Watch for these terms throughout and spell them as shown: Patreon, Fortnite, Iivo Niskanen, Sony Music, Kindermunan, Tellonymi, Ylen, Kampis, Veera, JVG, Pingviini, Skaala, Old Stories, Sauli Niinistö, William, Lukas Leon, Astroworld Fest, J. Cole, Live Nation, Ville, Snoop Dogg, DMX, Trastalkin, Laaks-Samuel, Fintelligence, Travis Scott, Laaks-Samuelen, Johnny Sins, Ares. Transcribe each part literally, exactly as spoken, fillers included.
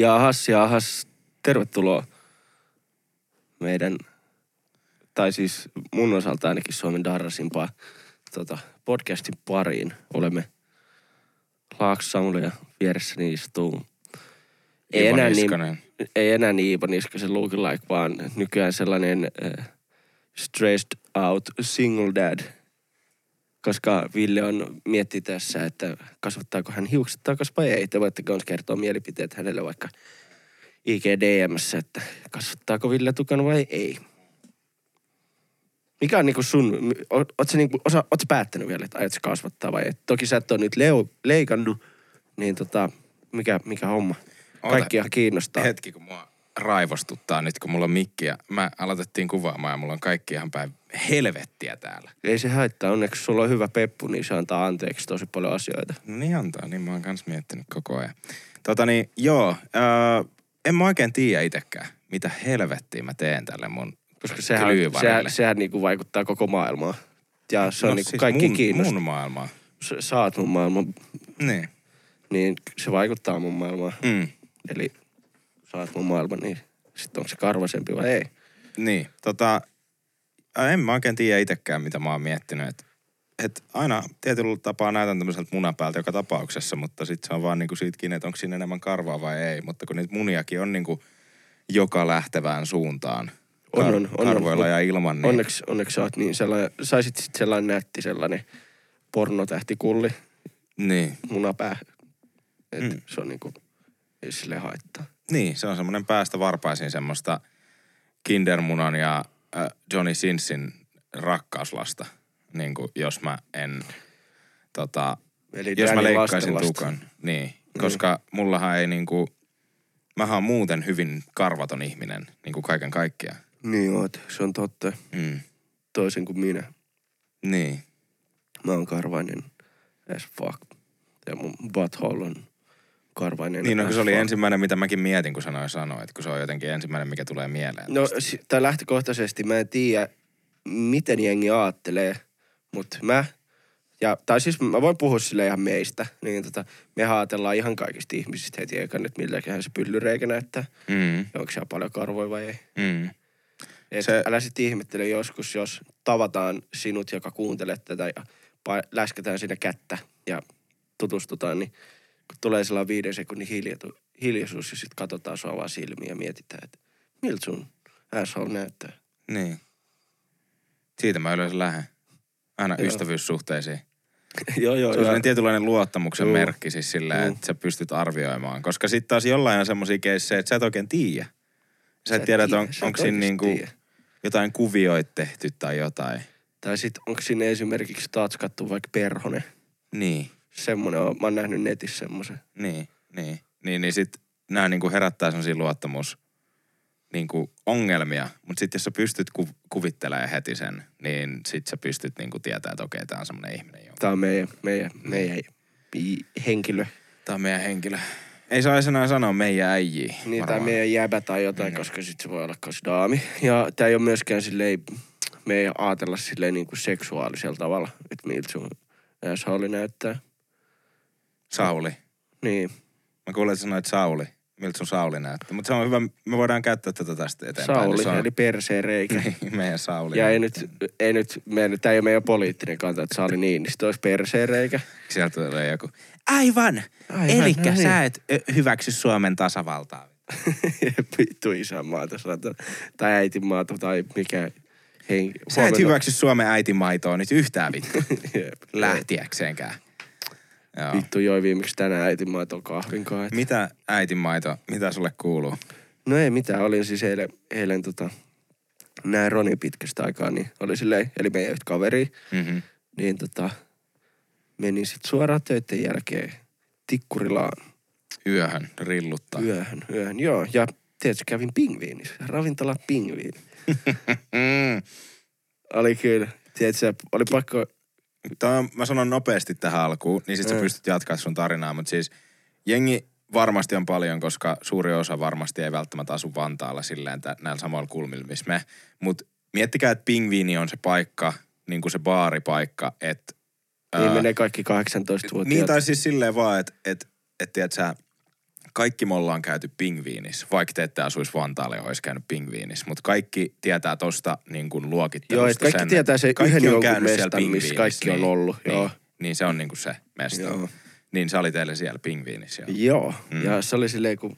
Jaahas, jaahas, tervetuloa meidän, tai siis mun osalta ainakin Suomen darrasimpaa tota, podcastin pariin. Olemme Laaks-Samuelen ja vieressäni istuu. Ei enää, niin, ei enää niin Iipa Niskasen look like, vaan nykyään sellainen äh, stressed out single dad. Koska Ville on miettii tässä, että kasvattaako hän hiukset takas vai ei. Te voitte myös kertoa mielipiteet hänelle vaikka I G D M:ssä, että kasvattaako Ville tukan vai ei. Mikä on niinku sun, ootko niinku, päättänyt vielä, että aiotko kasvattaa vai et? Toki sä et ole nyt leu, leikannut, niin tota, mikä, mikä homma? Kaikkia Ota, kiinnostaa. Hetki, kun mua raivostuttaa nyt, kun mulla on mikki ja mä aloitettiin kuvaamaan ja mulla on kaikki ihan päin helvettiä täällä. Ei se haittaa, onneksi sulla on hyvä peppu, niin se antaa anteeksi tosi paljon asioita. Niin antaa, niin mä oon kans miettinyt koko ajan. Tota niin, joo, äh, en mä oikein tiedä itekään, mitä helvettiä mä teen tälle mun Koska sehän, sehän, sehän niinku vaikuttaa koko maailmaan. Ja se no, on niinku siis kaikki kiinnostaa. Mun maailmaa. Sä oot mun maailma. Niin. Niin se vaikuttaa mun maailmaan. Mm. Eli sä oot mun maailma, niin sitten onko se karvasempi vai ei? Niin, tota, en mä oikein tiedä itekään, mitä mä oon miettinyt. Että et aina tietyllä tapaa näytän tämmöiseltä munapäältä joka tapauksessa, mutta sit se on vaan niinku siitäkin, että onko siinä enemmän karvaa vai ei. Mutta kun niitä muniakin on niinku joka lähtevään suuntaan. Kar- on, on, on, karvoilla on, ja ilman. Niin. Onneksi, onneksi sä oot niin sellainen, saisit sit sellainen nätti sellainen pornotähtikulli. Niin. Munapää. Että mm. se on niinku, ei silleen haittaa. Niin, se on semmoinen päästä varpaisiin semmoista Kindermunan ja äh, Johnny Sinsin rakkauslasta. Niinku, jos mä en, tota, eli jos mä leikkaisin tukan. Niin, mm. koska mullahan ei niinku, mähän on muuten hyvin karvaton ihminen, niinku kaiken kaikkiaan. Niin oot, se on totta. Mm. Toisin kuin minä. Niin. Mä oon karvainen as fuck. Ja mun butthole on karvainen. Niin, no kun se oli ensimmäinen, mitä mäkin mietin, kun sanoin sanoit, kun se on jotenkin ensimmäinen, mikä tulee mieleen. No, si- tai lähtökohtaisesti mä en tiedä, miten jengi aattelee, mutta mä, ja, tai siis mä voin puhua sille ihan meistä, niin tota, me haatellaan ihan kaikista ihmisistä heti eikä nyt milläköhän se pyllyreikä näyttää. Mm. Onko siellä paljon karvoja vai ei? Mm. Et se... Älä sit ihmettele joskus, jos tavataan sinut, joka kuuntelet tätä ja pa- läsketään siinä kättä ja tutustutaan, niin kun tulee sellainen viiden sekunnin hiljaisu- hiljaisuus ja sitten katsotaan sua vaan silmiin ja mietitään, että miltä sun asshole näyttää. Niin. Siitä mä yleensä lähden. Aina joo. Ystävyyssuhteisiin. joo, joo, se on sellainen tietynlainen luottamuksen joo. merkki siis silleen, joo. että sä pystyt arvioimaan. Koska sitten taas jollain on semmosia keissejä, että sä et oikein tiedä. Sä et tiedä, että on, onko siinä niinku jotain kuvioita tehty tai jotain. Tai sitten onko siinä esimerkiksi tatskattu vaikka perhonen. Niin. Semmoinen on. Mä oon nähnyt netissä semmoisen. Niin, niin. Niin, niin sit nää niinku herättää semmosia luottamus niinku ongelmia. Mut sit jos sä pystyt ku, kuvittelemaan heti sen, niin sit sä pystyt niinku tietää, että okei, tää on semmonen ihminen. Jonka. Tää on meidän, meidän, meidän henkilö. Tää on meidän henkilö. Ei saa enää sanoa meidän äijii. Niin, varmaan. Tai meidän jäbä tai jotain, mm. koska sit se voi olla kas daami. Ja tää ei oo myöskään silleen, me ei ajatella silleen niinku seksuaalisella tavalla, että miltä sun Sauli näyttää. Sauli. Niin. Mä kuulen, että sanoit Sauli. Miltä sun Sauli näyttää? Mutta se on hyvä, me voidaan käyttää tätä tästä eteenpäin. Sauli, on... eli perseen reikä. meidän Sauli. Ja ei nyt, ei nyt, meidän, tää ei ole meidän poliittinen kanta, että Sauli Niinistö olisi perseen reikä. Sieltä tulee joku, aivan, aivan elikkä no niin. Sä et hyväksy Suomen tasavaltaa. Vittu isänmaata, tai äitinmaata, tai mikä... Hei, sä et hyväksy Suomen äitimaitoa nyt yhtään vittu. Lähtiäkseenkään. Joo. Vittu joi viimeksi tänään äitimaitoa kahvinkaan. Et... Mitä äitimaito, mitä sulle kuuluu? No ei mitään, olin siis eilen, eilen tota, näin Roni pitkästä aikaa, niin oli silleen, eli meidän yhtä kaveria, mm-hmm. niin tota, menin sit suoraan töiden jälkeen Tikkurilaan. Yöhön rilluttaa. Yöhön, yöhön, joo. Ja tiedätkö, kävin Pingviinissä, ravintola Pingviini. Oli kyllä, tiedätkö, oli pakko... Tämä, mä sanon nopeasti tähän alkuun, niin sit sä mm. pystyt jatkamaan sun tarinaa, mutta siis jengi varmasti on paljon, koska suuri osa varmasti ei välttämättä asu Vantaalla silleen t- näillä samoilla kulmilla, missä me. Mutta miettikää, että Pingviini on se paikka, niin kuin se baaripaikka, että... Niin ää, menee kaikki kahdeksantoista-vuotiaat. Niin tai siis silleen vaan, että et, et, tiedätkö, kaikki me ollaan käyty Pingviinissä, vaikka te ette asuisi Vantaalle ja olisi käynyt Pingviinissä, mutta kaikki tietää tosta niin kuin luokittelusta. Joo, että kaikki sen, tietää se yhden jonkun mestan, missä kaikki on ollut. Niin, joo. Niin, niin se on niin kuin se mesta. Joo. Niin se oli teille siellä Pingviinissä. Joo, joo. Mm. Ja se oli silleen, kun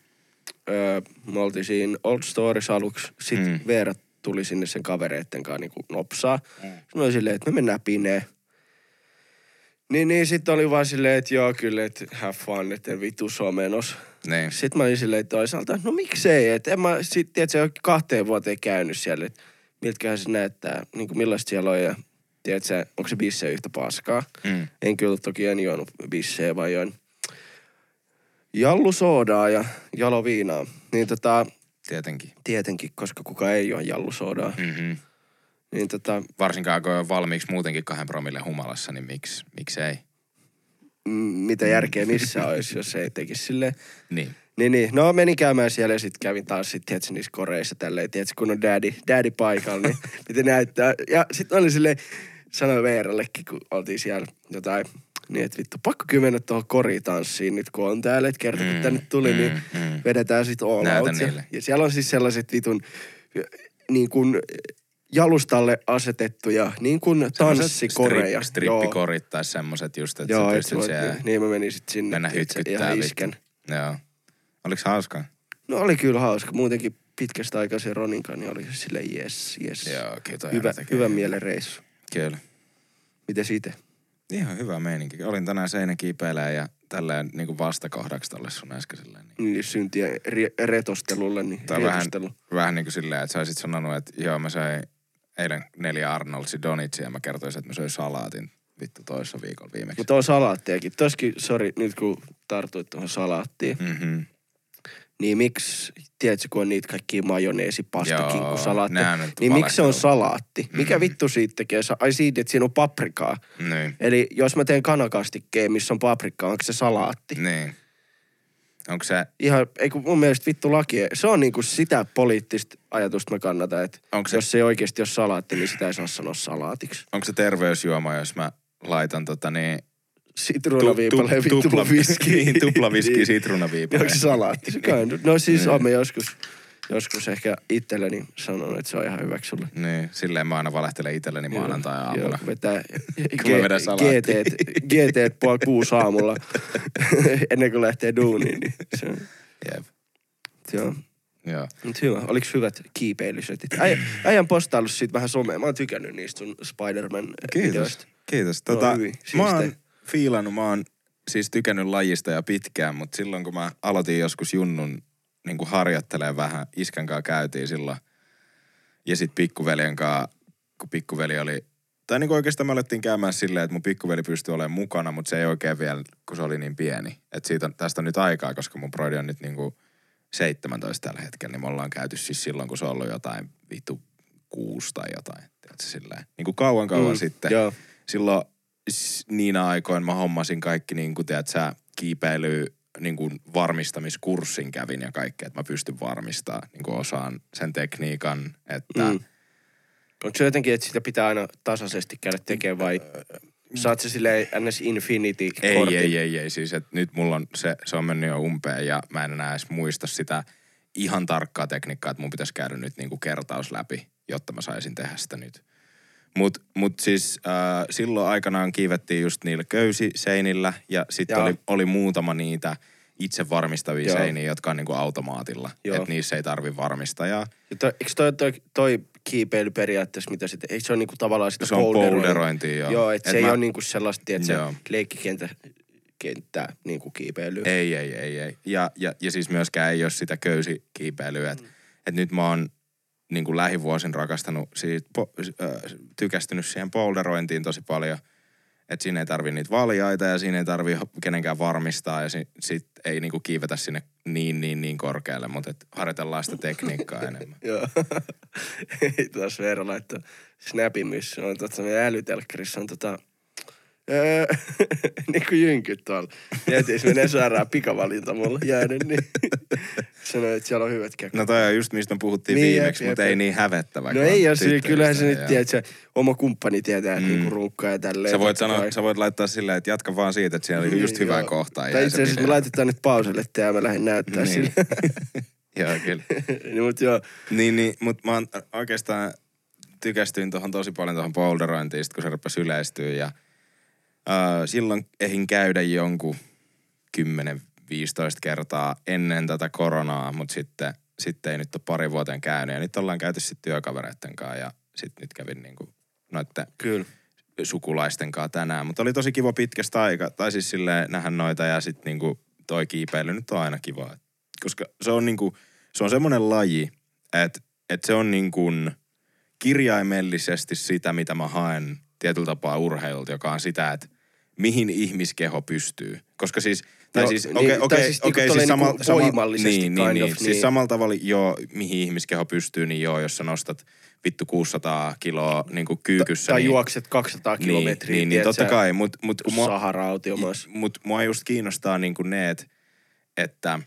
öö, me oltiin siinä Old Stories aluksi, sit mm. Veera tuli sinne sen kavereitten kanssa niin kuin nopsaa. Mm. Sitten me oli silleen, että me mennään pineen. Niin, niin sitten oli vaan silleen, että joo, kyllä, että have fun, että vitu somenos. Niin. Sitten mä olin silleen toisaalta, no miksei, että en mä sitten, tiedätkö, kahteen vuoteen käynyt siellä, että miltäköhän se näyttää, niin kuin millaista siellä on ja, tiedätkö, onko se bissejä yhtä paskaa. Mm. En kyllä toki en juonut bissejä, vaan join jallusoodaa ja jaloviinaa. Niin tota... Tietenkin. Tietenkin, koska kukaan ei juo jallusoodaa. Mm-hmm. Niin tota... Varsinkaan kun on valmiiksi muutenkin kahden promille humalassa, niin miksi, miksi ei? M- mitä järkeä missä olisi, jos ei tekisi silleen. Niin. Niin, niin. No menin käymään siellä ja sit kävin taas sit, tiedätkö, niissä koreissa tälleen, tiedätkö, kun on daddy, daddy paikalla, niin miten näyttää. Ja sit oli silleen, sanoin Veerallekin, kun oltiin siellä jotain, niin että vittu, pakko kyllä mennä tuohon koritanssiin nyt, kun on täällä, että kerta kun tänne tuli, niin vedetään sit all out. Ja, ja siellä on siis sellaiset vitun, niin kuin... Jalustalle asetettuja, niin kuin tanssikoreja. Strippikorit strip tai semmoset just, että joo, sä pystyt siellä... Niin mä menin sit sinne. Mennä hytkyttää isken. Joo. Oliks hauskaa? No oli kyllä hauska. Muutenkin pitkästä aikaa se Roninkaan, niin oli silleen jes, jes. Joo, kyllä. Hyvä, hyvä mielen reissu. Kyllä. Mites ite? Ihan hyvä meininki. Olin tänään seinäkiipeilään ja tälleen niin kuin vastakohdaksi tolle sun äskeiselle. Niin, niin syntien re- retostelulle, niin tai retostelu. Vähän, vähän niin kuin silleen, että sä olisit sanonut, että joo mä sain eilen neljä Arnoldsi donitsia ja mä kertoisin, että mä söin salaatin vittu toissa viikolla viimeksi. Mutta on salaattiakin. Toskin, sori, nyt kun tartuit tuohon salaattiin, mm-hmm. niin miksi, tiedätkö kun on niitä kaikkia majoneesi, pastakinkku, salaatteja, niin miksi se on salaatti? Mm-hmm. Mikä vittu siitä tekee? Ai siitä, että siinä on paprikaa. Niin. Eli jos mä teen kanakastikkeen, missä on paprikaa, onko se salaatti? Niin. Onko se... Ihan, ei kun mun mielestä vittu laki. Se on niinku sitä poliittista ajatusta mä kannatan, että se... jos se ei oikeasti ole salaatti, niin sitä ei saa sanoa salaatiksi. Onko se terveysjuoma, jos mä laitan tota niin... Sitruunaviipaleen tu, tu, vittu viskiin. Tuplaviskiin sitruunaviipaleen. Onko se salaatti? No siis on me joskus, joskus ehkä itselleni sanonut, että se on ihan hyväksi sulle. Niin, silleen mä aina valehtelen itselleni maanantai-aamuna. Joo, vetää G T puoli kuusi aamulla ennen kuin lähtee duuniin. Jep. Joo. Joo. Mut hyvä. Oliks hyvät kiipeilysetit? Äijän postaillut siitä vähän somea. Mä oon tykännyt niistä sun Spider-Man-videoista. Kiitos. Tota, mä oon fiilannut, mä oon siis tykännyt lajista ja pitkään, mutta silloin kun mä aloitin joskus junnun niin kuin harjoittelee vähän. Iskän kanssa käytiin silloin. Ja sit pikkuveljen kanssa, kun pikkuveli oli... Tai niin kuin oikeastaan me alettiin käymään silleen, että mun pikkuveli pystyi olemaan mukana, mutta se ei oikein vielä, kun se oli niin pieni. Että siitä, tästä on nyt aikaa, koska mun broidi on nyt niin kuin seitsemäntoista tällä hetkellä, niin me ollaan käyty siis silloin, kun se on ollut jotain vitu kuusi tai jotain. Tiedätkö silleen? Niin kuin kauan kauan mm, sitten. Joo. Silloin niinä aikoina mä hommasin kaikki niin kuin, tiedät sä, kiipeilyä, niin kuin varmistamiskurssin kävin ja kaikkea, että mä pystyn varmistamaan, niin kuin osaan sen tekniikan, että... Mm. Onko se jotenkin, että sitä pitää aina tasaisesti käydä tekemään vai saat se silleen ns. Infinity-kortin? Ei, ei, ei, ei. Siis, että nyt mulla on se, se on mennyt jo umpeen ja mä en enää edes muista sitä ihan tarkkaa tekniikkaa, että mun pitäisi käydä nyt niin kuin kertaus läpi, jotta mä saisin tehdä sitä nyt. Mut, mut siis äh, silloin aikanaan kiivettiin just niillä köysiseinillä ja sitten oli, oli muutama niitä itse varmistavia Joo. seiniä, jotka on niinku automaatilla. Että niissä ei tarvi varmistajaa. Ja to, eikö toi, toi, toi kiipeily periaatteessa, mitä sitten, eikö se ole niinku tavallaan sitä polderointia? Se on polderointia, joo. Joo, että et se mä... ei ole niinku sellaista, että se leikkikenttä kenttää niinku kiipeilyä. Ei, ei, ei, ei. Ja, ja, ja siis myöskään ei ole sitä köysikiipeilyä. Että mm. et nyt mä oon... niin kuin lähivuosin rakastanut, siitä, po, äh, tykästynyt siihen boulderointiin tosi paljon. Että siinä ei tarvii niitä valjaita ja siinä ei tarvii kenenkään varmistaa ja si, sit ei niinku kiivetä sinne niin, niin, niin korkealle. Mutta harjoitellaan sitä tekniikkaa enemmän. Joo. Ei taas Veera laittaa snapimys. On totta, meidän älytelkkerissä on tota niin kuin jynkyt tuolla. Mietin, menee suoraan pikavalinta mulla jäänyt, niin sanoin, että siellä on hyvät käkät. No toi on just mistä me puhuttiin niin, viimeksi, mutta ei niin hävettävä. No ei, jos kyllähän se nyt tiedät, se oma kumppani tietää mm. niinku runkkaa ja tälleen. Sä voit, sanoa, sä voit laittaa silleen, että jatka vaan siitä, että siellä oli niin, just joo. hyvää kohtaa. Tai itse asiassa me laitetaan nyt pauselle, että ja mä lähden näyttää niin. sille. Joo, kyllä. niin, mut joo. Niin, niin, mut mä oikeastaan tykästyin tohon tosi paljon tohon boulderointiin, sit kun se rupesi yleistyä ja Uh, silloin ehdin käydä jonkun kymmenen viisitoista kertaa ennen tätä koronaa, mutta sitten, sitten ei nyt ole pari vuoteen käynyt. Ja nyt ollaan käyty sitten työkavereiden kanssa ja sitten nyt kävin niinku noitten Kyllä. sukulaisten kanssa tänään. Mutta oli tosi kiva pitkästä aikaa, tai siis silleen nähdä noita ja sitten niinku toi kiipeily nyt on aina kivaa. Koska se on niinku, se on semmoinen laji, että et se on niinku kirjaimellisesti sitä, mitä mä haen tietyllä tapaa urheilulta, joka on sitä, että mihin ihmiskeho pystyy. Koska siis, tai no, siis, okei, okay, okei, okay, siis, okay, okay, siis samalla niin sama, sama, niin, niin, niin. Siis samalla tavalla, joo, mihin ihmiskeho pystyy, niin joo, jos sä nostat vittu kuusisataa kiloa niin kuin kyykyssä. Ta- tai niin, juokset kaksisataa kilometriä. Niin, niin totta kai, mutta mut, mut, mua just kiinnostaa niin kuin ne, et, että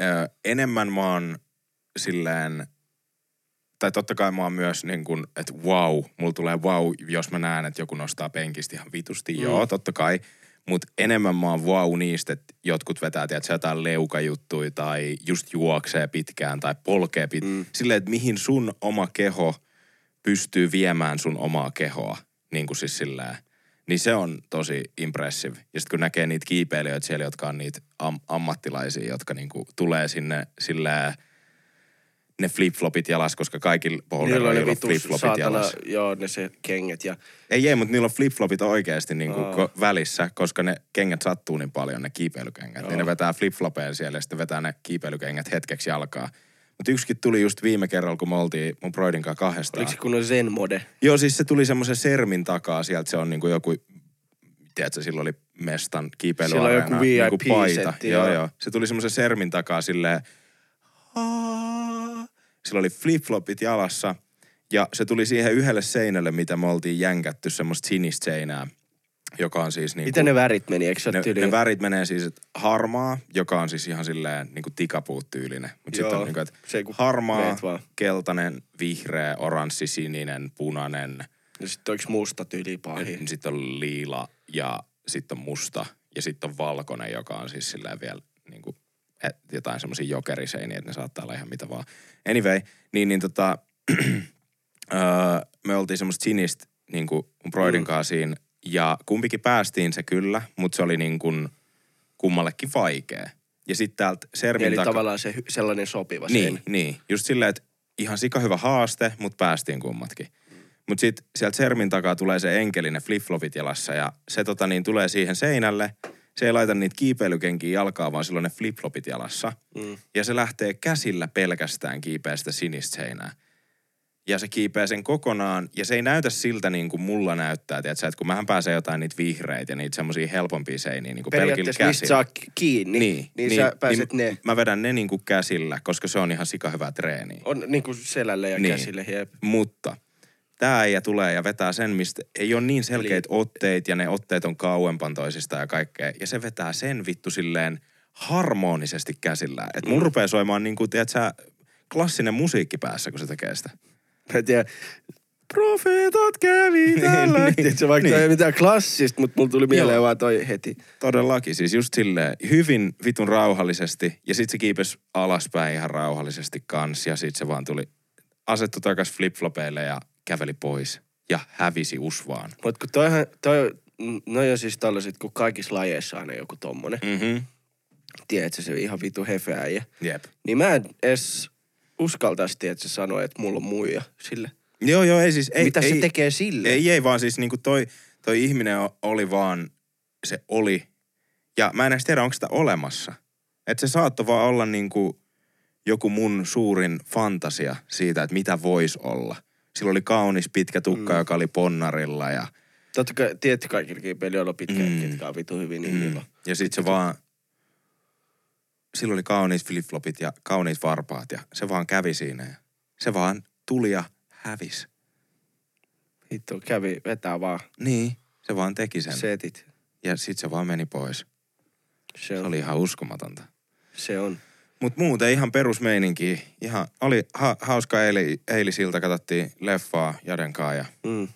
ö, enemmän mä oon silleen, tai totta kai mä oon myös niin kuin, että wow, mulla tulee wow, jos mä näen, että joku nostaa penkistä ihan vitusti. Mm. Joo, totta kai. Mutta enemmän mä oon wow niistä, että jotkut vetää, tiedätkö, jotain leukajuttuja tai just juoksee pitkään tai polkee pitkään. Mm. Silleen, että mihin sun oma keho pystyy viemään sun omaa kehoa. Niin kuin siis silleen. Niin se on tosi impressive. Ja sitten kun näkee niitä kiipeilijöitä siellä, jotka on niitä am- ammattilaisia, jotka niin kuin tulee sinne silleen, ne flip-flopit jalas, koska kaikilla boulderilla on flip-flopit saatana, jalas. Joo, ne se kengät ja Ei, ei, mutta niillä on flip-flopit oikeasti niinku oh. välissä, koska ne kengät sattuu niin paljon, ne kiipeilykengät. Oh. Niin ne vetää flip-flopeen siellä ja sitten vetää ne kiipeilykengät hetkeksi jalkaa. Mutta yksikin tuli just viime kerralla, kun me oltiin mun broidin kanssa kahdestaan. Oliko se kun on zen mode? Joo, siis se tuli semmoisen sermin takaa sieltä. Se on niinku joku, tiedätkö, sillä oli mestan kiipeilyareena, joku paita. Joo, joo. Se tuli semmoisen sermin takaa silleen. Sillä oli flip-flopit jalassa ja se tuli siihen yhdelle seinälle, mitä me oltiin jänkätty, semmoista sinistä seinää, joka on siis niin. Miten ne värit meni, eikö ne, ne värit menee siis harmaa, joka on siis ihan silleen niin kuin tikapuut tyylinen. Mutta sitten on niin kuin, että se, harmaa, keltainen, vihreä, oranssi, sininen, punainen. Ja sitten onko musta tyyli pahin? Sitten on liila ja sitten on musta ja sitten on valkoinen, joka on siis silleen vielä niin kuin jotain semmoisia jokeriseiniä, että ne saattaa olla ihan mitä vaan. Anyway, niin, niin tota, öö, me oltiin semmoista sinistä niin kuin broidin mm. kanssa siinä, ja kumpikin päästiin se kyllä, mutta se oli niin kuin kummallekin vaikea. Ja sitten täältä sermin Eli taka... tavallaan se sellainen sopiva niin, siinä. Niin, just silleen, että ihan sika hyvä haaste, mutta päästiin kummatkin. Mm. Mutta sitten sieltä sermin takaa tulee se enkeli, ne flip-flopit jalassa, ja se tota niin tulee siihen seinälle. Se ei laita niitä kiipeilykenkiä jalkaa, vaan silloin ne flip-flopit jalassa. Mm. Ja se lähtee käsillä pelkästään kiipeä sitä sinistä seinää. Ja se kiipeää sen kokonaan. Ja se ei näytä siltä niin kuin mulla näyttää. Tiedätkö, että kun mähän pääsee jotain niitä vihreitä ja niitä semmosia helpompia seiniä niin kuin pelkillä käsillä. Niistä saa kiinni, niin, niin, niin sä pääset niin, ne. Mä vedän ne niin kuin käsillä, koska se on ihan sika hyvä treeni. On niin kuin selälle ja niin. käsille. Jep. Mutta tää äijä tulee ja vetää sen, mistä ei ole niin selkeitä otteita ja ne otteet on kauempan toisistaan ja kaikkea. Ja se vetää sen vittu silleen harmonisesti käsillään. Että mun mm. rupeaa soimaan niin kuin, tiedät sä, klassinen musiikki päässä, kun se tekee sitä. Mä tiedän, profeetat kävi tällä. Niin, tiedät sä, vaikka niin. ei mitään klassista, mutta mulla tuli mieleen Joo. vaan toi heti. Todellakin, siis just silleen hyvin vitun rauhallisesti. Ja sit se kiipesi alaspäin ihan rauhallisesti kans. Ja sit se vaan tuli, asettu takas flip-flopeille ja käveli pois ja hävisi usvaan. Mutta kun toihan, toi, no jo siis tällaiset, kun kaikissa lajeissa aina joku tommonen. Mm-hmm. Tiedätkö, se ihan vitu hefeäjä. Jep. Niin mä en edes uskaltaisi, tiedätkö, sanoa, että mulla on muija sille. Joo, joo, ei siis. Ei, Mitä ei, se tekee sille? Ei, ei vaan siis niinku toi, toi ihminen oli vaan, se oli. Ja mä en edes tiedä, onko sitä olemassa. Että se saattoi vaan olla niinku joku mun suurin fantasia siitä, että mitä vois olla. Sillä oli kaunis pitkä tukka, mm. joka oli ponnarilla ja totta kai, tietty kaikilla kiipeilijöillä on pitkä, mm. ketkä on vitu hyvin niin mm. Ja sit se vaan, sillä oli kaunis flip-flopit ja kauniit varpaat ja se vaan kävi siinä ja se vaan tuli ja hävisi. Vittu, kävi vetää vaan. Niin. Se vaan teki sen. Setit. Ja sit se vaan meni pois. Se, se oli ihan uskomatonta. Se on. Mut muuten ihan perusmeininkiä. Ihan, oli ha- hauska eili, eilisiltä, katsottiin leffaa Jadenkaa ja mm.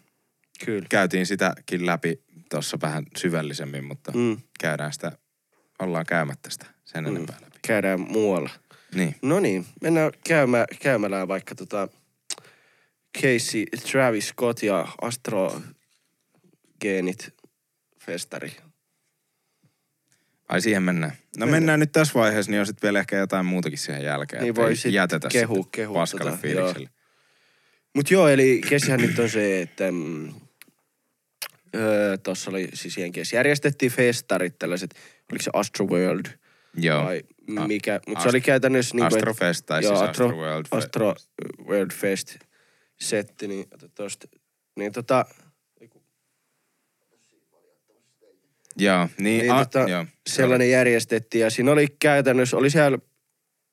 Kyllä. Käytiin sitäkin läpi tossa vähän syvällisemmin, mutta mm. käydään sitä, ollaan käymättä sitä sen mm. enempää läpi. Käydään muualla. Niin. No niin, mennään käymä, käymälään vaikka tota Casey, Travis Scott ja Astrogeenit festari. Ai siihen mennään. No mennään, mennään nyt tässä vaiheessa, niin on sitten vielä ehkä jotain muutakin siihen jälkeen. Niin voi sitten jätetä kehu, sitten kehu, paskalle tota, fiilikselle. Mut joo, eli kesihän nyt on se, että mm, öö, tossa oli siis siihen kesi. Järjestettiin festarit, tällaiset, oliko se Astroworld? Joo. Vai mikä, mut Ast- se oli käytännössä niin kuin... Astrofest tai siis Astroworld Fest. Astroworld Fest setti, niin tosta, niin tota... Joo, niin... niin a, tota, joo, sellainen joo. järjestettiin ja siinä oli käytännössä, oli siellä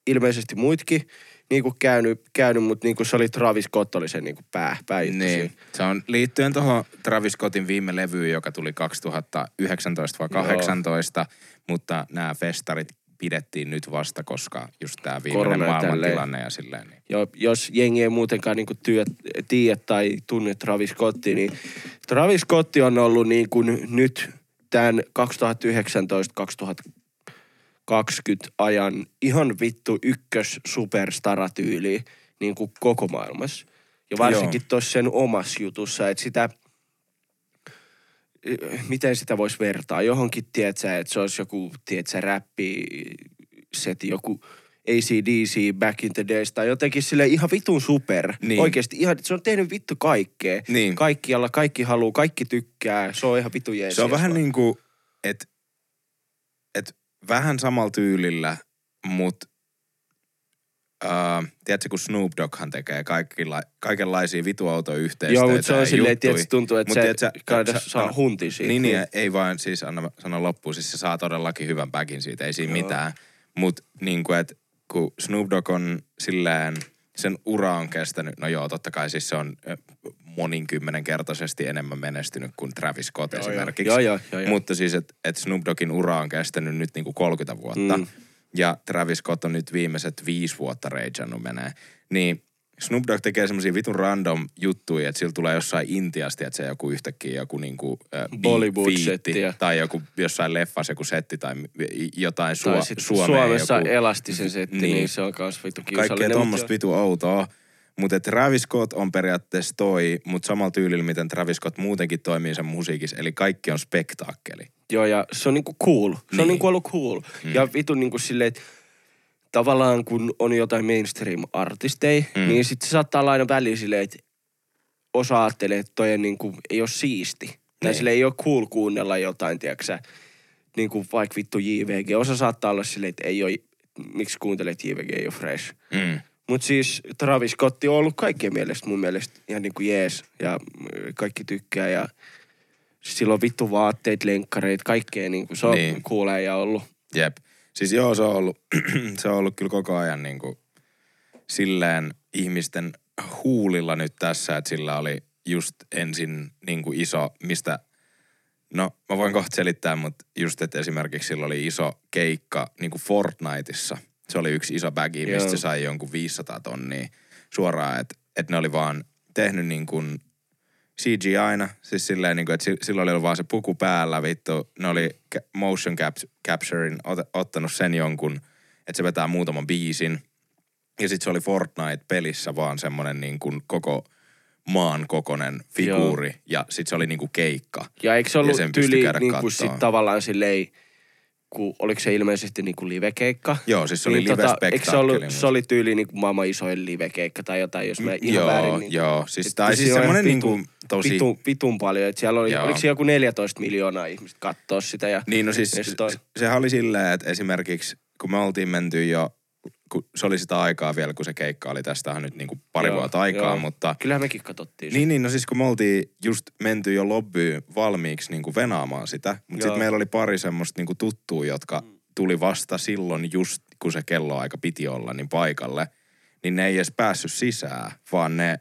ilmeisesti muitkin niinku käynyt, käynyt mutta niinku se oli Travis Scott oli sen niinku pää, pääjuttu niin. Siinä. Se on liittyen tuohon Travis Scottin viime levyyn, joka tuli kaksituhattayhdeksäntoista vai kahdeksantoista, joo. Mutta nämä festarit pidettiin nyt vasta, koska just tämä viimeinen maailmantilanne ja silleen. Niin. Jo, jos jengi ei muutenkaan niinku tiedä tai tunne Travis Scottia, niin Travis Scott on ollut niinku nyt... tämän kaksituhattayhdeksäntoista kaksituhattakaksikymmentä ajan ihan vittu ykkös superstaratyyliä niin kuin koko maailmassa. Ja varsinkin tuossa sen omassa jutussa, että sitä, miten sitä voisi vertaa johonkin, tietsä, että se olisi joku, tietsä, räppi, seti, joku A C D C, Back in the Days, tai jotenkin silleen ihan vitun super. Niin. Oikeesti ihan, se on tehnyt vittu kaikkea. Niin. Kaikkialla, kaikki haluu, kaikki tykkää, se on ihan vittu jees. Se on vähän vaan. Niinku, että et vähän samalla tyylillä, mut äh, tiedätkö, kun Snoop Dogghan tekee kaikilla, kaikenlaisia vituautoyhteistöitä. Joo, mut se on silleen, tiedätkö, tuntuu, että mut se tiedätkö, saa hunti siitä. Niin, niin, ei vaan, siis anna sano loppuun, siis se saa todellakin hyvän päkin siitä, ei siinä joo. mitään. Mut niinku, että kun Snoop Dogg on silleen, sen ura on kestänyt, no joo, totta kai siis se on moninkymmenenkertaisesti enemmän menestynyt kuin Travis Scott joo, esimerkiksi. Joo, joo, joo, joo. Mutta siis, että et Snoop Doggin ura on kestänyt nyt niinku kolmekymmentä vuotta, mm. ja Travis Scott on nyt viimeiset viisi vuotta reijannut menee. Niin Snoop Dogg tekee semmosia vitun random juttuja, että sillä tulee jossain Intiasta, että se joku yhtäkkiä joku niinku äh, Bollywood-settiä. Tai joku jossain leffassa joku setti tai jotain su- tai Suomeen. Suomessa joku... elastisen setti, niin. niin se on kans vitu kiusallinen. Kaikkea tommoista vitu outoa. Mutta Travis Scott on periaatteessa toi, mutta samalla tyylillä, miten Travis Scott muutenkin toimii sen musiikissa. Eli kaikki on spektaakkeli. Joo, ja se on niinku cool. Se niin. on niinku ollut cool. Hmm. Ja vitu niinku silleen, että... Tavallaan kun on jotain mainstream-artisteja, mm. niin sitten se saattaa olla aina väliin silleen, että osa ajattelee, että toi niinku, ei ole siisti. Niin. Tai sille ei ole cool kuunnella jotain, tiiäksä, niin kuin vaikka vittu J V G. Osa saattaa olla silleen, että ei ole, miksi kuuntelet J V G, ei ole fresh. Mm. Mut siis Travis Scott on ollut kaikkien mielestä, mun mielestä ihan niinku jees ja kaikki tykkää ja sillä on vittu vaatteet, lenkkareet, kaikkea niinku, se on niin. coolia ja ollut. Jep. Siis joo, se on ollut, se on ollut kyllä koko ajan niin kuin silleen ihmisten huulilla nyt tässä, että sillä oli just ensin niin kuin iso, mistä, no mä voin kohta selittää, mutta just, että esimerkiksi sillä oli iso keikka niin kuin Fortniteissa. Se oli yksi iso bagi, mistä joo. se sai jonkun viisisataa tonnia suoraan, että et ne oli vaan tehnyt niin kuin C G I:nä, siis silleen niinku, että silloin oli vaan se puku päällä vittu, ne oli motion capturein ot- ottanut sen jonkun, että se vetää muutaman biisin. Ja sit se oli Fortnite-pelissä vaan semmonen niinku koko maan kokonen figuuri, joo. ja sit se oli niinku keikka. Ja eikö se ollut tyli niinku sit tavallaan silleen, ku, oliko se ilmeisesti niinku live-keikka? Joo, siis se oli niin live-spektakkeli. Eikö se ollut, se oli tyyli niinku maailman isoin live-keikka tai jotain, jos mä ihan joo, väärin. Niin, joo, siis tai siis semmoinen niinku tosi... Pitun, pitun paljon, että siellä oli, joo. oliko se joku neljätoista miljoonaa ihmistä kattoo sitä ja... Niin, no siis toi... sehän oli silleen, että esimerkiksi kun me oltiin menty jo, kun se oli sitä aikaa vielä, kun se keikka oli, tästähän nyt niinku pari joo, vuotta aikaa, joo. mutta... Kyllähän mekin katsottiin sen. Niin, niin, no siis kun me oltiin just menty jo lobbyyn valmiiksi niinku venaamaan sitä, mutta sitten meillä oli pari semmoista niinku tuttua, jotka mm. tuli vasta silloin just, kun se kelloaika piti olla, niin paikalle, niin ne ei edes päässyt sisään, vaan ne,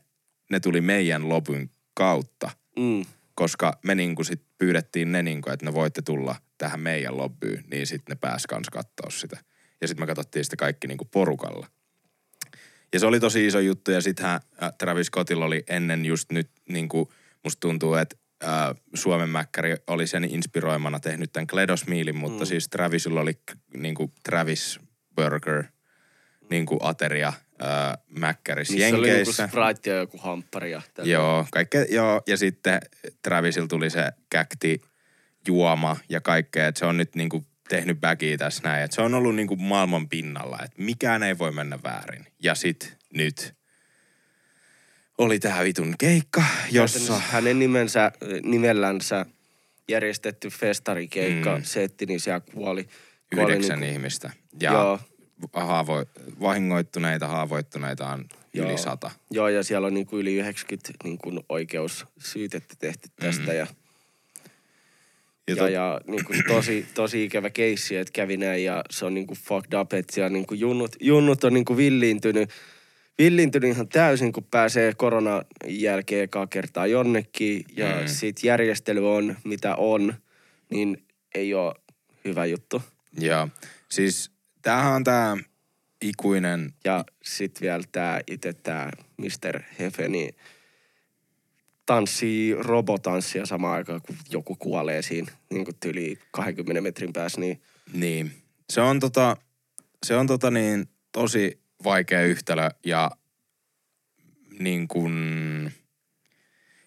ne tuli meidän lobyn kautta. Mm. koska me niinku sit pyydettiin ne niinku, että ne voitte tulla tähän meidän lobbyyn, niin sit ne pääs kans kattoo sitä. Ja sit me katsottiin sitä kaikki niinku porukalla. Ja se oli tosi iso juttu, ja sittenhän Travis Scottilla oli ennen just nyt niinku, musta tuntuu, että ää, Suomen mäkkäri oli sen inspiroimana tehnyt tämän Kledos-miilin, mutta mm. siis Travisilla oli niinku Travis Burger, niinku ateria, Öö, mäkkäris missä jenkeissä. Missä oli joku Sprite ja joku hamppari. Ja joo, kaikkea, joo. Ja sitten Travisilla tuli se käkti, juoma ja kaikkea. Et se on nyt niinku tehnyt bagia tässä näin. Et se on ollut niinku maailman pinnalla, että mikään ei voi mennä väärin. Ja sit nyt oli tää vitun keikka, jossa... Hänen nimensä, nimellänsä järjestetty festarikeikka, mm. setti, niin siellä kuoli. kuoli Yhdeksän niinku... ihmistä. Ja joo. Haavo, vahingoittuneita, haavoittuneita on joo. yli sata. Joo, ja siellä on niin kuin yli yhdeksänkymmentä niin kuin oikeussyytettä tehty tästä. Mm-hmm. Ja, ja, tot... ja niin kuin tosi, tosi ikävä keissi, että kävi näin, ja se on niin kuin fucked up, että siellä niin kuin junnut, junnut on niin kuin villiintynyt, villiintynyt ihan täysin, kun pääsee koronan jälkeen ekaa kertaa jonnekin, ja mm-hmm. sit järjestely on, mitä on, niin ei ole hyvä juttu. Joo, siis... Tämähän on tää ikuinen... Ja sit vielä tää itse tää mister Hefe, niin tanssii robotanssia samaan aikaan, kun joku kuolee siinä niin kuin yli kahdenkymmenen metrin päässä. Niin, niin. Se on tota, se on tota niin tosi vaikea yhtälö ja niin kuin...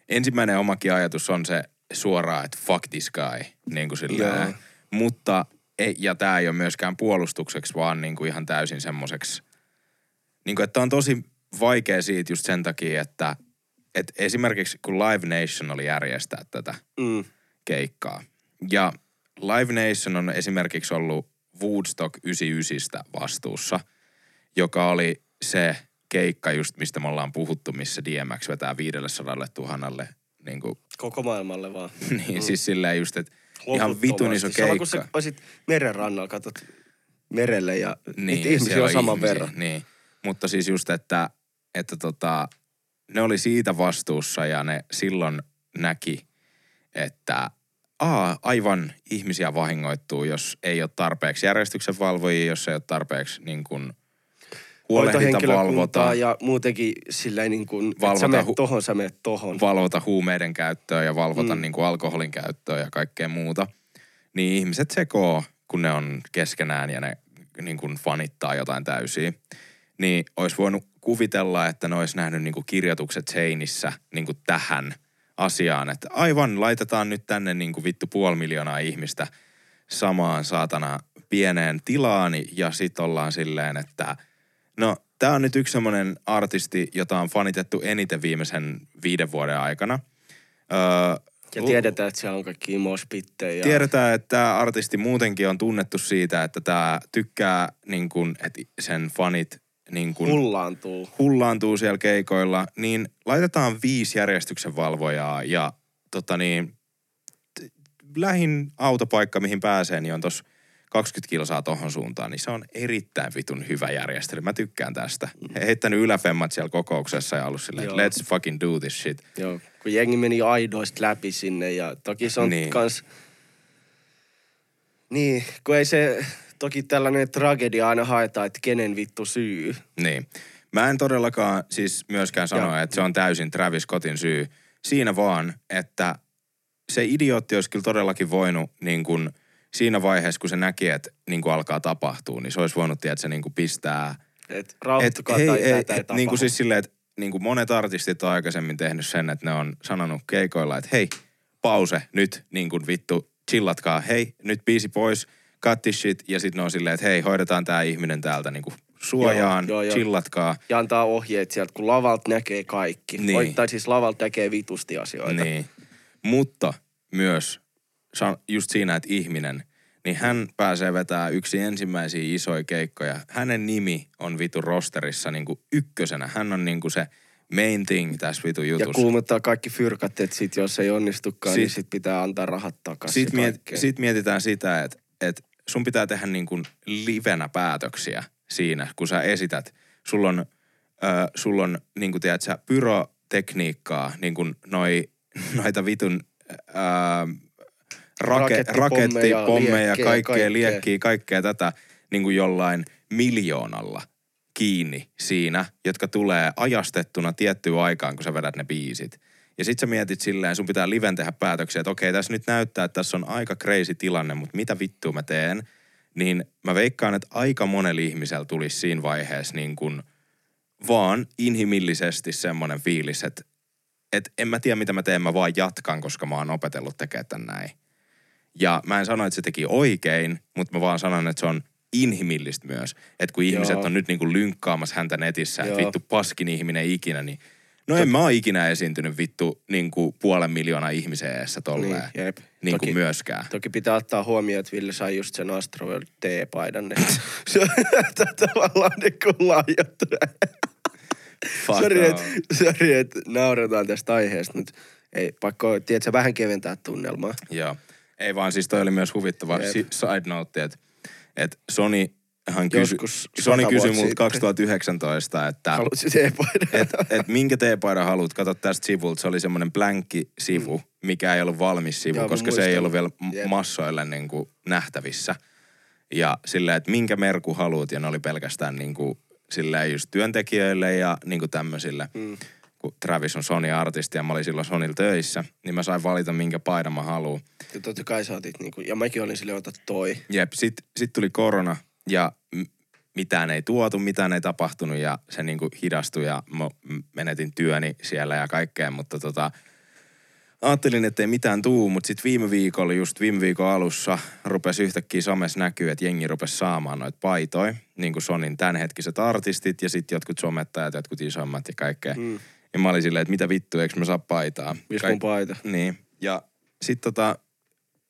Ensimmäinen omakin ajatus on se suoraan, että fuck this guy, niin kuin silleen. Mutta... Ei, ja tää ei ole myöskään puolustukseksi, vaan niinku ihan täysin semmoiseksi. Niinku, että on tosi vaikea siitä just sen takia, että et esimerkiksi kun Live Nation oli järjestää tätä mm. keikkaa. Ja Live Nation on esimerkiksi ollut Woodstock yhdeksänkymmentäyhdeksän vastuussa, joka oli se keikka just, mistä me ollaan puhuttu, missä D M X vetää viidellesadalletuhannelle. Niinku. Koko maailmalle vaan. niin, mm. siis silleen just, että ihan vitun iso keikka. Se on, kun sä olisit meren rannalla, katsot merelle ja niin, ihmisiä on saman ihmisiä, verran. Niin. Mutta siis just, että, että tota, ne oli siitä vastuussa ja ne silloin näki, että aa, aivan ihmisiä vahingoittuu, jos ei ole tarpeeksi järjestyksenvalvojia, jos ei ole tarpeeksi niin kuin huolehdita, valvota. Ja muutenkin sillä niin kuin, että valvota, sä menet tohon, sä menet tohon. Valvota huumeiden käyttöä ja valvota mm. niin kuin alkoholin käyttöä ja kaikkea muuta. Niin ihmiset sekoo, kun ne on keskenään ja ne niin kuin fanittaa jotain täysiä. Niin olisi voinut kuvitella, että ne olisi nähnyt niin kuin kirjoitukset seinissä niin kuin tähän asiaan. Että aivan, laitetaan nyt tänne niin kuin vittu puoli miljoonaa ihmistä samaan saatana pieneen tilaan ja sit ollaan silleen, että... No, tää on nyt yksi semmonen artisti, jota on fanitettu eniten viimeisen viiden vuoden aikana. Öö, ja tiedetään, että siellä on kaikki moshpittejä. Tiedetään, että tää artisti muutenkin on tunnettu siitä, että tää tykkää, niin kun, että sen fanit niin kun, hullaantuu. hullaantuu siellä keikoilla. Niin laitetaan viisi järjestyksenvalvojaa ja tota niin, lähin autopaikka, mihin pääsee, niin on tossa kaksikymmentä kilsaa tohon suuntaan, niin se on erittäin vitun hyvä järjestely. Mä tykkään tästä. He heittänyt yläfemmat siellä kokouksessa ja ollut silleen, että let's fucking do this shit. Joo, kun jengi meni aidoista läpi sinne ja toki se on niin. kans... Niin, kun ei se... Toki tällainen tragedia aina haetaan, että kenen vittu syy. Niin. Mä en todellakaan siis myöskään sano, ja. Että se on täysin Travis Scottin syy. Siinä vaan, että se idiootti olisi kyllä todellakin voinut niin kuin... Siinä vaiheessa, kun se näki, että niin kuin alkaa tapahtua, niin se olisi voinut, että se niin kuin pistää... Että rauhoittukaa et, tai tätä ei tapahdu. Niin kuin siis silleen, että niin kuin monet artistit on aikaisemmin tehnyt sen, että ne on sanonut keikoilla, että hei, pause, nyt niin kuin vittu, chillatkaa, hei, nyt biisi pois, cut this shit, ja sitten ne on silleen, että hei, hoidetaan tää ihminen täältä niin kuin suojaan, joo, joo, chillatkaa. Joo. Ja antaa ohjeet sieltä, kun lavalta näkee kaikki. Niin. Tai siis lavalta näkee vitusti asioita. Niin, mutta myös... Just siinä, että ihminen, niin hän pääsee vetämään yksi ensimmäisiä isoja keikkoja. Hänen nimi on vitu rosterissa niin kuin ykkösenä. Hän on niin kuin se main thing tässä vitu jutussa. Ja kuumettaa kaikki fyrkat, että sit jos ei onnistukaan, sit, niin sit pitää antaa rahat takaisin. Sit, miet, sit mietitään sitä, että, että sun pitää tehdä niin kuin livenä päätöksiä siinä, kun sä esität. Sulla on, äh, sul on niin kuin tiedät sä, pyrotekniikkaa, niin kuin noi, noita vitun... ää, rake, rakettipommeja, pommeja, kaikkea, kaikkea liekkiä, kaikkea tätä niin kuin jollain miljoonalla kiinni siinä, jotka tulee ajastettuna tiettyyn aikaan, kun sä vedät ne biisit. Ja sit sä mietit silleen, sun pitää liven tehdä päätöksiä, että okei, tässä nyt näyttää, että tässä on aika crazy tilanne, mutta mitä vittua mä teen? Niin mä veikkaan, että aika monella ihmisellä tulisi siinä vaiheessa niin kuin vaan inhimillisesti semmoinen fiilis, että, että en mä tiedä mitä mä teen, mä vaan jatkan, koska mä oon opetellut tekemään tän näin. Ja mä en sano, että se teki oikein, mutta mä vaan sanon, että se on inhimillistä myös. Että kun ihmiset Joo. on nyt niin kuin lynkkaamassa häntä netissä, että vittu paskin ihminen ikinä, niin no en mä oon ikinä esiintynyt vittu niin kuin puolen miljoonaa ihmisen eessä tolleen. Niin, jep. Niin toki, kuin myöskään. Toki pitää ottaa huomioon, että Ville sai just sen Astroworld T-paidan. Se on tavallaan niin kuin lahjattu. Sori, että sori, et nauretaan tästä aiheesta, mutta ei pakko, tiedätkö, vähän keventää tunnelmaa. Joo. Ei vaan, siis toi oli myös huvittava si- side note, että et Sony... Joskus kysy, Sony kysyi multa kaksituhattayhdeksäntoista, että et, et minkä T-paidan haluat, kato tästä sivulta. Se oli semmoinen blankki sivu, mm. mikä ei ollut valmis sivu, Jaa, koska muistan. Se ei ollut vielä Jep. massoille niin kuin nähtävissä. Ja silleen, että minkä merku haluat, ja ne oli pelkästään niin kuin, silleen just työntekijöille ja niin kuin tämmöisille. Mm. Kun Travis on Sony-artisti ja mä olin silloin Sonylla töissä, niin mä sain valita, minkä paidan mä haluan. Ja totta kai sä otit niin kuin, ja mäkin olin silleen, ota toi. Jep, sit, sit tuli korona. Ja mitään ei tuotu, mitään ei tapahtunut ja se niinku hidastui ja menetin työni siellä ja kaikkea. Mutta tota, ajattelin, että ei mitään tuu, mutta sitten viime viikolla, just viime viikon alussa rupesi yhtäkkiä somessa näkyy, että jengi rupesi saamaan noita paitoja. Niin kuin Sonyn tämänhetkiset artistit ja sitten jotkut somettajat, jotkut isommat ja kaikkea. Mm. Ja mä olin silleen, että mitä vittua, eikö mä saa paitaa? Mistä Kaik- mun paita? Niin. Ja sitten tota,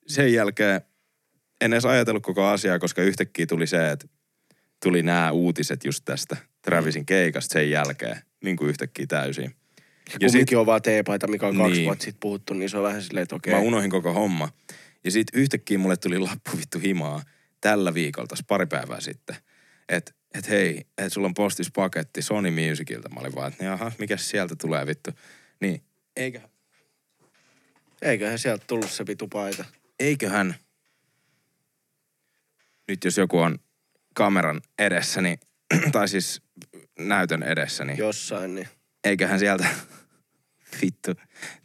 sen jälkeen... En edes ajatellut koko asiaa, koska yhtäkkiä tuli se, että tuli nämä uutiset just tästä Travisin keikasta sen jälkeen, niin kuin yhtäkkiä täysin. Ja kumminkin on vaan teepaita, mikä on kaksi niin. vuotta sitten puhuttu, niin se on vähän silleen, että okei. Mä unohin koko homma. Ja sit yhtäkkiä mulle tuli lappu vittu himaa tällä viikolta, pari päivää sitten. Että et hei, et sulla on postispaketti Sony Musicilta. Mä olin vaan, että jaha, mikäs sieltä tulee vittu. Niin, eiköhän. Eiköhän sieltä tullut se vitu paita. Eiköhän. Nyt jos joku on kameran edessä, niin, tai siis näytön edessä, niin... Jossain, niin... Eiköhän sieltä, vittu,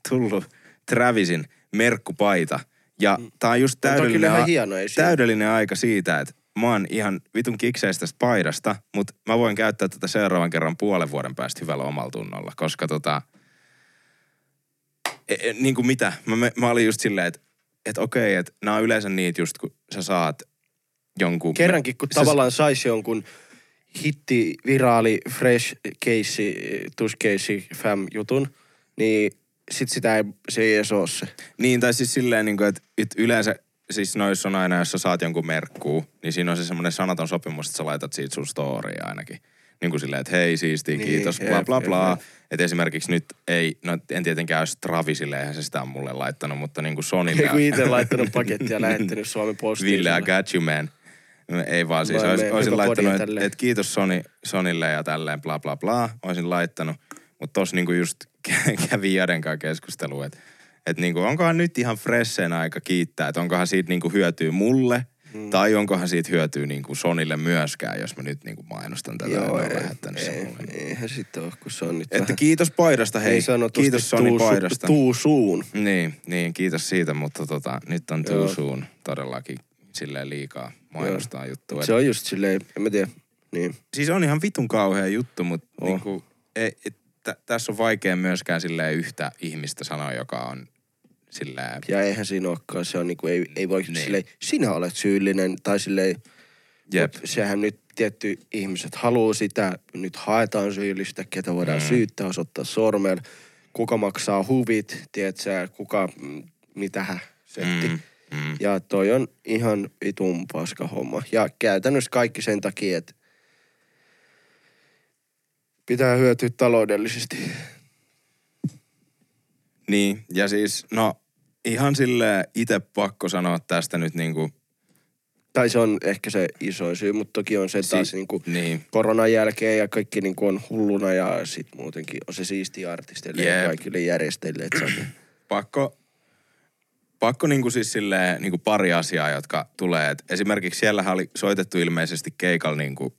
tullut Travisin merkkupaita. Ja mm. tää on just täydellinen, on a- hieno, täydellinen aika siitä, että mä oon ihan vitun kikseistä tästä paidasta, mutta mä voin käyttää tätä seuraavan kerran puolen vuoden päästä hyvällä omalla tunnolla, koska tota... E, e, niin kuin mitä? Mä, mä olin just silleen, että et okei, että nää on yleensä niitä just, kun sä saat... Jonkun. Kerrankin, kun sä... tavallaan saisi jonkun hitti, viraali, fresh case, tush case, fam jutun, niin sit sitä ei, se ei edes oo se. Niin, tai siis silleen, niin kuin, että yleensä, siis noissa on aina, jos sä saat jonkun merkkuu, niin siinä on se semmoinen sanaton sopimus, että sä laitat siitä sun storya ainakin. Niin kuin silleen, että hei, siistiä, niin, kiitos, bla bla bla. Että esimerkiksi nyt ei, no en tietenkään olisi Travisille, eihän se sitä mulle laittanut, mutta niin kuin Sonylle. Ei kun itse laittanut pakettia ja lähettänyt Suomen postiin. Ville, I got you, man. Ei vaan siis, ois, oisin laittanut, että et kiitos Sony, Sonylle ja tälleen bla bla bla, oisin laittanut. Mutta tossa niinku just kävi Jadenkaan keskustelu, että et niinku onkohan nyt ihan fresheen aika kiittää, että onkohan siitä niinku hyötyy mulle, hmm. tai onkohan siitä hyötyy niinku Sonylle myöskään, jos mä nyt niinku mainostan tätä. Joo, en ole lähettänyt ei, se mulle. Eihän sit oo, kun se on nyt vähän... Että kiitos paidasta, hei, kiitos Sony tuu, paidasta. Tuu suun. Niin, niin, kiitos siitä, mutta tota, nyt on tuu suun todellakin. Silleen liikaa mainostaa juttua. Se on just silleen, en mä tiedä. Niin. Siis on ihan vitun kauhea juttu, mutta oh. niinku, t- tässä on vaikea myöskään silleen yhtä ihmistä sanoa, joka on silleen... Ja eihän siinä olekaan, se on niinku, ei, ei voi niin. silleen, sinä olet syyllinen, tai silleen... Jep. Sehän nyt tietty ihmiset haluaa sitä, nyt haetaan syyllistä, ketä voidaan mm. syyttää, osoittaa sormella, kuka maksaa huvit, tiedätkö, kuka, mitähän, setti... Mm. Mm. Ja toi on ihan vitun paska homma. Ja käytännössä kaikki sen takia, että pitää hyötyä taloudellisesti. Niin, ja siis, no ihan silleen itse pakko sanoa tästä nyt niinku. Tai se on ehkä se isoin syy, mutta toki on se taas si- niinku niin. koronan jälkeen ja kaikki niinku on hulluna ja sit muutenkin on se siistiä artisteille yep. ja kaikille järjestäjille. Pakko. pakko niinku siis silleen niinku pari asiaa, jotka tulee. Et esimerkiksi siellähän oli soitettu ilmeisesti keikalla niinku,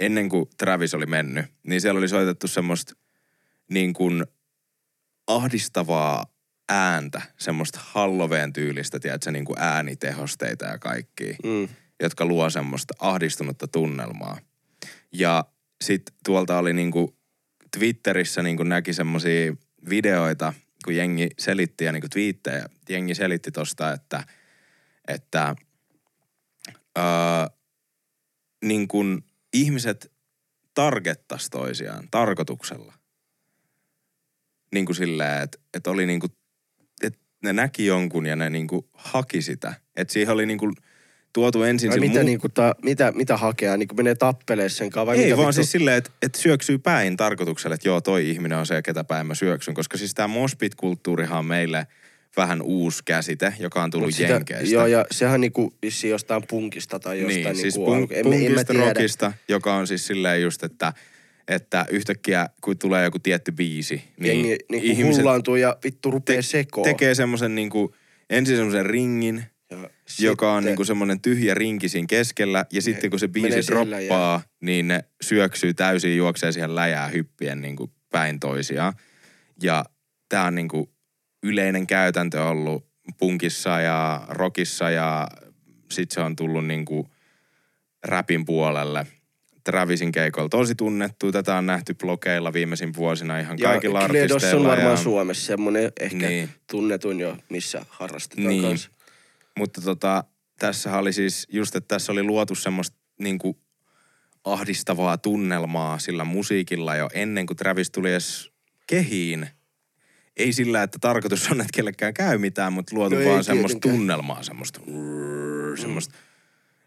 ennen kuin Travis oli mennyt, niin siellä oli soitettu semmoista niinku ahdistavaa ääntä, semmoista Halloween tyylistä, tiedätkö, niinku äänitehosteita ja kaikkia, mm. jotka luo semmoista ahdistunutta tunnelmaa. Ja sit tuolta oli niinku Twitterissä niinku näki semmosia videoita, kun jengi selitti ja niinku twiittejä, jengi selitti tosta, että, että öö, niin kun ihmiset targettas toisiaan tarkoituksella. Niin kuin silleen, että, että oli niinku, että ne näki jonkun ja ne niinku haki sitä. Että siihen oli niinku tuotu ensin... Vai mitä, mu- niinku ta, mitä, mitä hakea? Niinku menee tappelemaan sen kanssa? Vai ei mitä vaan vittu? Siis silleen, että, että syöksyy päin tarkoituksella, että joo, toi ihminen on se, ketä päin mä syöksyn. Koska siis tää moshpit-kulttuurihan on meille vähän uusi käsite, joka on tullut sitä, jenkeistä. Joo, ja sehän niinku vissiin jostain punkista tai jostain... Niin, siis niinku, punk, en, punkista, en rockista, joka on siis silleen just, että... Että yhtäkkiä, kun tulee joku tietty biisi, niin, niin, niin ihmiset hullaantuu ja vittu rupee sekoon. Tekee semmoisen niinku, ensin semmoisen ringin, ja joka sitten on niinku semmoinen tyhjä rinki siinä keskellä. Ja sitten kun se biisi droppaa, niin ne syöksyy täysin, juoksee siihen läjää hyppien niinku päin toisiaan. Ja tää on niinku yleinen käytäntö ollut punkissa ja rockissa ja sit se on tullut niinku räpin puolelle. Travisin keikolla tosi tunnettu. Tätä on nähty blogeilla viimeisin vuosina ihan ja kaikilla artisteilla. Ja Kledos on varmaan ja... Suomessa semmoinen ehkä niin tunnetuin jo, missä harrastetaan niin kanssa. Mutta tota, tässä oli siis just, että tässä oli luotu semmoista niinku ahdistavaa tunnelmaa sillä musiikilla jo ennen kuin Travis tuli edes kehiin. Ei sillä, että tarkoitus on, että kellekään käy mitään, mutta luotu no vaan semmoista tunnelmaa, semmoista mm. semmoista...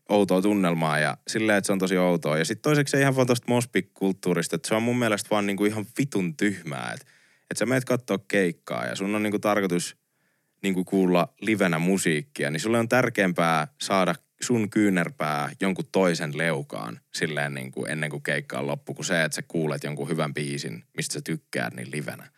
outoa tunnelmaa ja silleen, että se on tosi outoa. Ja sitten toiseksi ihan vaan tosta moshpit-kulttuurista, että se on mun mielestä vaan niinku ihan vitun tyhmää. Että et sä meet kattoo keikkaa ja sun on niinku tarkoitus niinku kuulla livenä musiikkia, niin sulle on tärkeämpää saada sun kyynärpää jonkun toisen leukaan silleen niinku ennen kuin keikka on loppu, kuin se, että sä kuulet jonkun hyvän biisin, mistä sä tykkäät, niin livenä.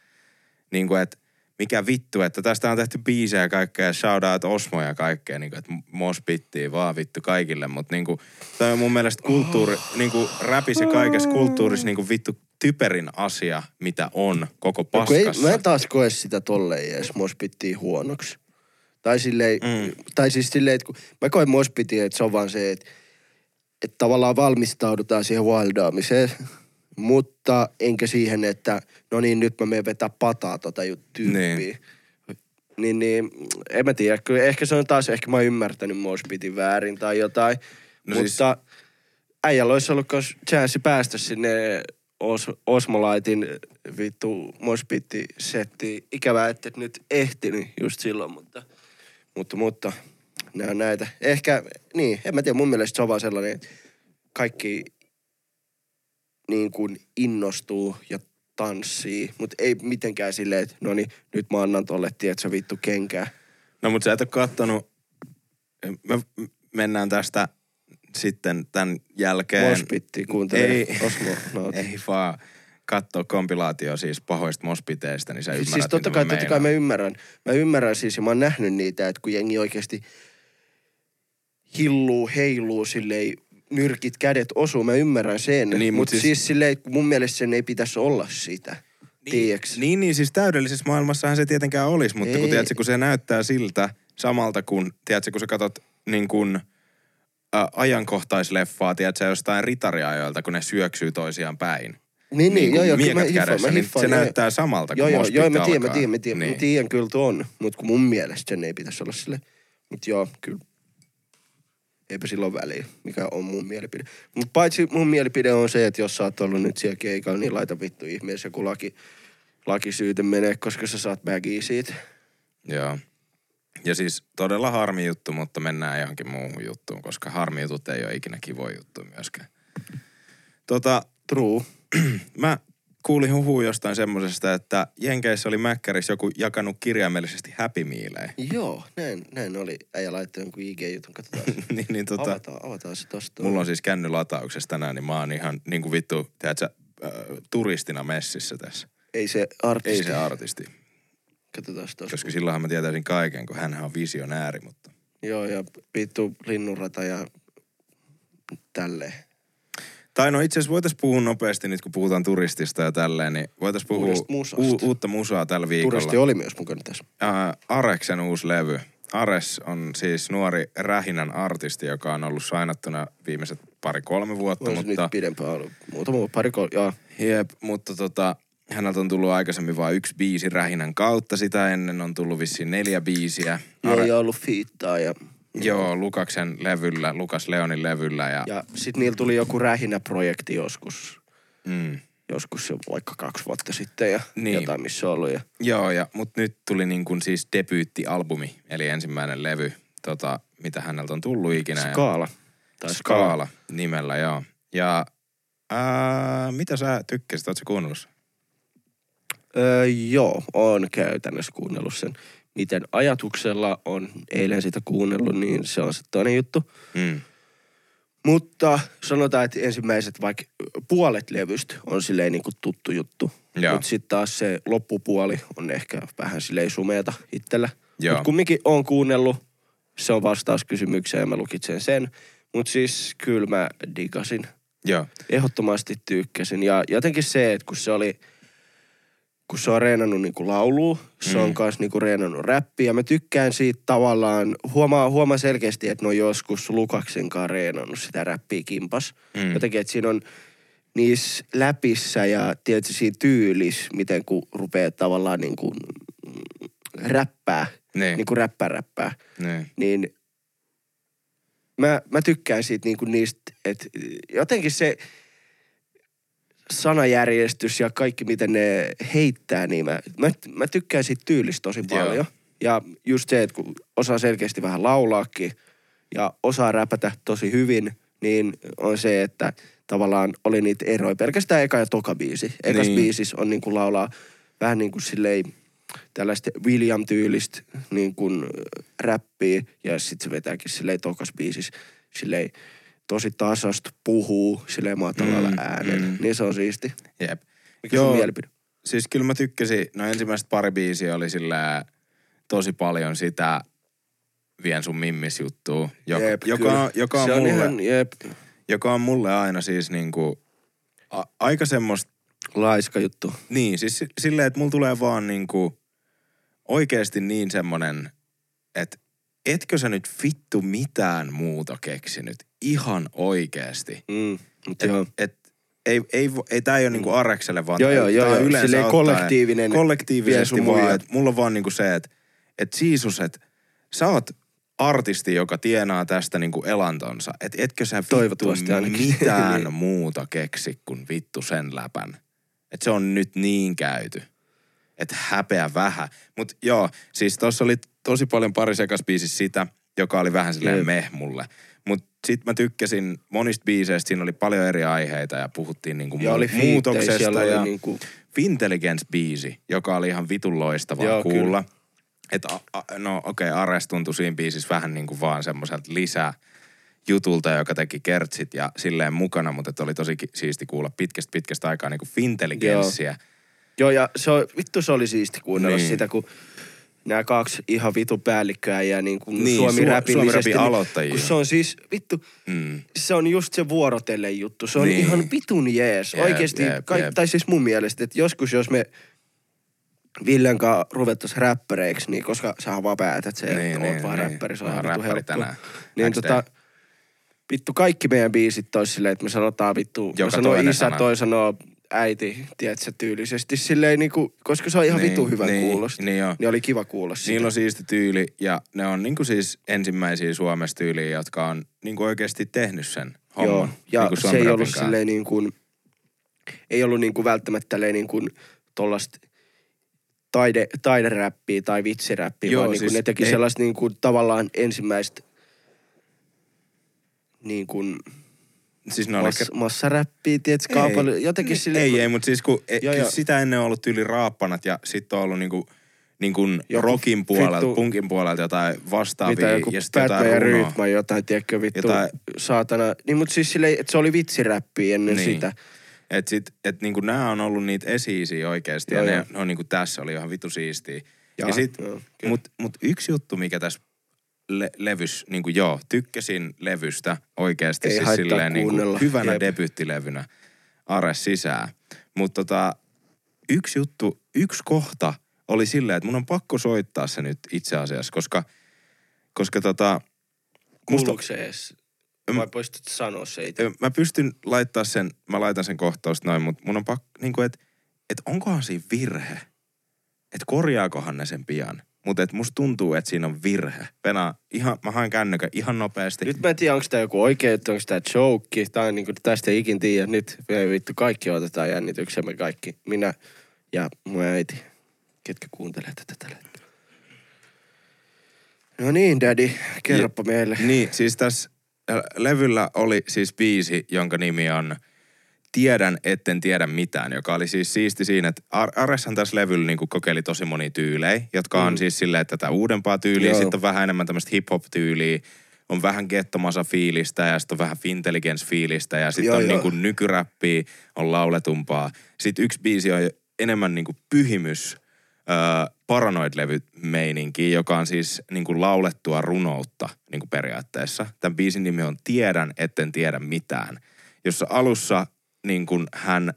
Niinku, että mikä vittu, että tästä on tehty biisejä kaikkea ja shoutout Osmo ja kaikkea, niin kuin, että moshpittiin vaan vittu kaikille, mutta niin kuin, toi on mun mielestä kulttuuri, oh. niin kuin räpissä kaikessa kulttuurissa niin kuin vittu typerin asia, mitä on koko paskassa. No, ei, mä taas koe sitä tolleen edes moshpittiin huonoksi. Tai silleen, mm. tai siis silleen, että kun mä koen moshpittiin, että se on vaan se, että, että tavallaan valmistaudutaan siihen wildaamiseen. Mutta enkä siihen, että no niin, nyt mä menen vetää pataa tota tyyppiä. Niin. Niin, niin, en mä tiedä. Kyllä ehkä se on taas, ehkä mä oon ymmärtänyt moshpitin väärin tai jotain. No mutta siis... äijällä olisi ollut chanssi päästä sinne Os- Osmolaitin vittu moshpittisettiin. Ikävää, että nyt ehtinyt just silloin, mutta, mutta, mutta nää näitä. Ehkä, niin, en mä tiedä, mun mielestä se on vaan sellainen, että kaikki... niin kuin innostuu ja tanssii, mutta ei mitenkään silleen, että no niin, nyt mä annan tolle, tietsä vittu kenkää. No mutta sä et ole kattonut, me mennään tästä sitten tämän jälkeen. Moshpitti kuuntelee. Ei, Oslo, ei vaan katsoa kompilaatio siis pahoista moshpiteistä, niin sä ymmärrät. Siis totta kai, totta kai mä ymmärrän. Mä ymmärrän siis ja mä oon nähnyt niitä, että kun jengi oikeasti hilluu, heiluu silleen, nyrkit, kädet osuu, mä ymmärrän sen. Niin, mutta siis, siis silleen, mun mielestä sen ei pitäisi olla sitä. Niin, niin, niin, siis täydellisessä maailmassahan se tietenkään olisi, mutta kun, tiedätkö, kun se näyttää siltä samalta kuin, tiedätkö, kun sä katot niin kuin ä, ajankohtaisleffaa, tiedätkö, jostain ritariajoilta, kun ne syöksyy toisiaan päin. Niin, niin, joo, joo, mä hiffaan, kädessä, mä hiffaan, niin se joo, näyttää samalta kuin moshpit alkaa. Joo, joo, mä tiedän, mä tiedän, mä tiedän, niin. mä tiedän, kyllä tuo on, mutta kun mun mielestä sen ei pitäisi olla silleen. Mutta joo, kyllä. Eipä silloin väliä, mikä on mun mielipide. Mutta paitsi mun mielipide on se, että jos sä oot ollut nyt siellä keikalla, niin laita vittu ihmeessä joku laki, lakisyyte menee, koska sä saat bagia siitä. Joo. Ja siis todella harmi juttu, mutta mennään johonkin muuhun juttuun, koska harmi jutut ei ole ikinä kivoja juttu myöskään. Tota, true. Mä kuulin huhuun jostain semmosesta, että Jenkeissä oli Mäkkärissä joku jakanut kirjaimellisesti Happy Mealejä. Joo, näin, näin oli. Äijä laittoi jonkun I G-jutun, katsotaan. niin, niin, tota, avataan, avataan se tosta. Mulla on siis kännylatauksessa tänään, niin mä oon ihan niin kuin vittu, tiedätkö, äh, turistina messissä tässä. Ei se artisti. Ei se artisti. Katsotaan tuosta. Koska silloinhan mä tietäisin kaiken, kun hänhän on visionääri, mutta... Joo, ja vittu linnunrata ja tälleen. Tai no itse asiassa voitais puhua nopeasti nyt, kun puhutaan turistista ja tälleen, niin voitais puhua u- uutta musaa tällä viikolla. Turisti oli myös mukana tässä. Ää, Areksen uusi levy. Ares on siis nuori Rähinän artisti, joka on ollut sainattuna viimeiset pari-kolme vuotta. Olisi mutta... nyt pidempään ollut. Muutama pari-kolme, jaa. Jep, mutta tota... Häneltä on tullut aikaisemmin vain yksi biisi Rähinän kautta. Sitä ennen on tullut vissiin neljä biisiä. Joo, Are... ja ollut fiittaa ja... Joo, Lukaksen levyllä, Lukas Leonin levyllä ja... Ja sit niillä tuli joku Rähinä-projekti joskus. Mm. Joskus jo vaikka kaksi vuotta sitten ja niin. Jotain missä on ollut ja... Joo, ja, mut nyt tuli niin kun siis debyyttialbumi, eli ensimmäinen levy, tota, mitä häneltä on tullut ikinä. Skaala. Tai Skaala. Skaala nimellä, joo. Ja ää, mitä sä tykkäsit, ootko sä kuunnellut? Öö, joo, on käytännössä kuunnellut sen. Miten ajatuksella on eilen sitä kuunnellut, niin se on se toinen juttu. Mm. Mutta sanotaan, että ensimmäiset vaikka puolet levystä on silleen niin kuin tuttu juttu. Mutta sitten taas se loppupuoli on ehkä vähän silleen sumeata itsellä. Mutta kumminkin on kuunnellut, se on vastaus kysymykseen ja mä lukitsen sen. Mutta siis kyllä mä digasin. Joo. Ehdottomasti tykkäsin. Ja jotenkin se, että kun se oli... Kun se on reenannut niinku laulua, se on mm. kanssa niinku reenannut räppiä. Ja mä tykkään siitä tavallaan, huomaa, huomaa selkeästi, että ne on joskus Lukaksenkaan reenannut sitä räppiä kimpas. Mm. Jotenkin, että siinä on niissä läpissä ja tietysti siinä tyylissä, miten kun rupeaa tavallaan niinku räppää, nee. niinku räppää räppää. Nee. Niin mä, mä tykkään siitä niinku niistä, että jotenkin se... sanajärjestys ja kaikki, miten ne heittää, niin mä, mä, mä tykkään siitä tyylistä tosi paljon. Joo. Ja just se, että kun osaa selkeästi vähän laulaakin ja osaa räpätä tosi hyvin, niin on se, että tavallaan oli niitä eroja. Pelkästään eka ja toka biisi. Ekas niin. biisis on niin kuin laulaa vähän niin kuin silleen tällaista William-tyylistä niin kuin räppiä ja sitten se vetääkin silleen tokas biisis silleen tosi tasasta puhuu silleen matalalla mm, äänellä. Mm. Niin se on siisti. Jep. Mikä Joo, sun mielipide? Siis kyllä mä tykkäsin, no ensimmäiset pari biisiä oli sillä tosi paljon sitä vien sun mimmisjuttua, joka, jep, joka, joka, on on mulle, ihan, jep. joka on mulle aina siis niinku a, aika semmoista... Laiska juttu. Niin, siis silleen, että mulla tulee vaan niinku oikeesti niin semmonen, että etkö sä nyt vittu mitään muuta keksinyt? Ihan oikeesti. Mm, et, joo. Et, ei, ei, ei, tää ei oo niinku Arekselle, vaan joo, joo, tää joo, yleensä silleen ottaa kollektiivinen kollektiivisesti vaan. Et, mulla on vaan niinku se, että et siisus, että sä oot artisti, joka tienaa tästä niinku elantonsa. Et etkö sä vittu mitään niin. muuta keksi kuin vittu sen läpän. Et se on nyt niin käyty. Et häpeä vähän. Mut joo, siis tossa oli tosi paljon pari sekas biisissä sitä, joka oli vähän silleen meh mulle. Mut sit mä tykkäsin monista biiseistä, siinä oli paljon eri aiheita ja puhuttiin niinku ja mu- oli muutoksesta. Ja niinku... Fintelligence-biisi, joka oli ihan vitun loistavaa Joo, kuulla. Kyllä. Et a, a, no okei, okay, Ares tuntui siinä biisissä vähän niinku vaan semmoiselta lisäjutulta, joka teki kertsit ja silleen mukana, mutta et oli tosi siisti kuulla pitkästä pitkästä aikaa niinku Fintelligenssiä. Joo. Joo, ja se on, vittu se oli siisti kuunnella niin. sitä, kun nämä kaksi ihan vitu päällikköä ja niin kuin niin, suomi-räpillisesti. Suomi-räpi se on siis, vittu, mm. se on just se vuorotellen juttu. Se on niin. ihan vitun jees. Jeep, oikeesti, jeep, ka- jeep. Tai siis mun mielestä, että joskus jos me Villen kanssa ruvettais räppäreiksi, niin koska sä vaan päätät se, että niin, oot niin, vaan niin. räppäri, se on vaan vitu helppo. Tänään. Niin tota... Vittu, kaikki meidän biisit olisi silleen, että me sanotaan vittu, joka mä sanon isä, sana. Toi sanoo äiti, tiedätkö, tyylisesti silleen niinku, koska se on ihan niin, vitu hyvän niin, kuulosta. Niin joo. Niin oli kiva kuulla sitä. Niillä on siisti tyyli ja ne on niinku siis ensimmäisiä Suomessa tyyliä, jotka on niinku oikeesti tehnyt sen homman. Joo, ja niinku se ei ollut silleen niinku, ei ollut niinku välttämättä niinku tollasta taide, taideräppiä tai vitsiräppiä, joo, vaan siis niinku ne teki ei... sellaista niinku tavallaan ensimmäistä niin kuin siis mas, massaräppiä, tietysti kaupalla, jotenkin niin, silleen. Ei, kun... ei, mutta siis kun joo, joo. sitä ennen on ollut tyyli raappanat ja sitten on ollut niinku, niinku rockin puolelta, vittu, punkin puolelta jotain vastaavia. Mitä joku ja Pätmä ja Ryytmä, jotain, tiedätkö, vittu, jotain... saatana. Niin, mutta siis silleen, että se oli vitsiräppiä ennen niin. sitä. Että sit, et niinku nää on ollut niitä esiisiä oikeesti joo, ja ne, ne on niinku tässä oli ihan vittu siistiä. Ja sit, mut, mut yksi juttu, mikä tässä le- levys, niinku joo, tykkäsin levystä oikeasti. Ei siis silleen niinku hyvänä debyyttilevynä Ares sisään. Mut tota, yksi juttu, yksi kohta oli silleen, että mun on pakko soittaa se nyt itse asiassa, koska, koska tota... Kuuluuko se edes? Vai poistat sanoa se itse? Mä pystyn laittaa sen, mä laitan sen kohtausta noin, mutta mun on pakko, niinku että et onkohan siinä virhe? Että korjaakohan ne sen pian? Mutta et musta tuntuu, että siinä on virhe. Venä, ihan, mä haen kännykän ihan nopeasti. Nyt mä en tiedä, onko tää joku oikein, onko tää joke. Tää on niinku, tästä ei ikin tiedä. Nyt me vittu kaikki otetaan jännityksemme kaikki. Minä ja mun äiti. Ketkä kuuntelee tätä tällä hetkellä. No niin, daddy, kerroppa ja, meille. Niin, siis tässä levyllä oli siis biisi, jonka nimi on Tiedän, etten tiedä mitään, joka oli siis siisti siinä, että Areshan tässä levyllä niinku kokeili tosi monia tyylejä, jotka on mm. siis silleen tätä uudempaa tyyliä, sitten on vähän enemmän tämmöistä hip-hop-tyyliä, on vähän gettomasa-fiilistä ja sitten on vähän Fintelligence-fiilistä ja sitten on niinku nykyräppiä, on lauletumpaa. Sitten yksi biisi on enemmän niinku pyhimys äh, Paranoid-levy-meininkiä, joka on siis niinku laulettua runoutta niinku periaatteessa. Tämän biisin nimi on Tiedän, etten tiedä mitään, jossa alussa niin kuin hän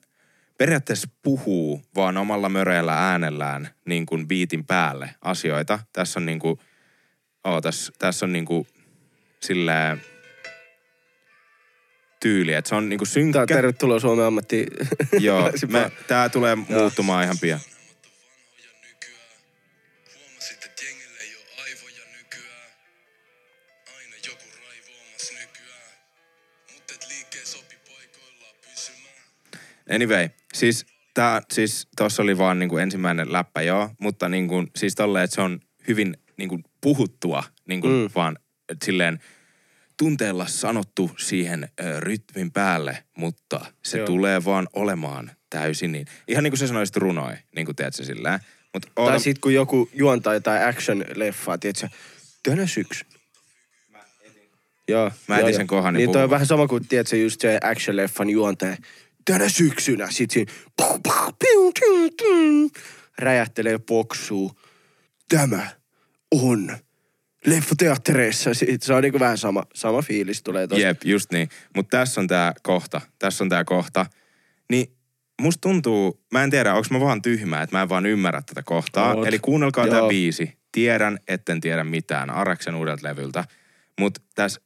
periaatteessa puhuu vaan omalla möreällä äänellään niin kuin biitin päälle asioita. Tässä on niin kuin, oh, tässä, tässä on niin kuin silleen tyyli, että se on niin kuin synkkä. Tää on tervetuloa Suomen ammattiin. Joo, me, tää tulee muuttumaan no. ihan pian. Anyway, siis tää, siis tossa oli vaan niinku ensimmäinen läppä, joo, mutta niinku siis tolleen, että se on hyvin niinku puhuttua, niinku mm. vaan silleen tunteella sanottu siihen ö, rytmin päälle, mutta se joo. tulee vaan olemaan täysin niin. Ihan niinku sä sanoisit runoi, niinku tiedät sä sillään. Mut oota... Tai sit kun joku juontaa jotain action-leffaa, tiedät sä, tänä syksyn. Joo, mä etin sen kohani puhumaan. Niin toi on vähän sama kuin tiedät sä just se action-leffan juontaja. Tänä syksynä sit siinä räjähtelee poksuu. Tämä on leffoteattereissa. Sit se on niinku vähän sama, sama fiilis tulee tosta. Jep, just niin. Mut tässä on tää kohta. Tässä on tää kohta. Niin musta tuntuu, mä en tiedä, onks mä vaan tyhmää, että mä en vaan ymmärrä tätä kohtaa. Oot. Eli kuunnelkaa Joo. tää biisi. Tiedän, etten tiedä mitään. Areksen uudelta levyltä. Mut tässä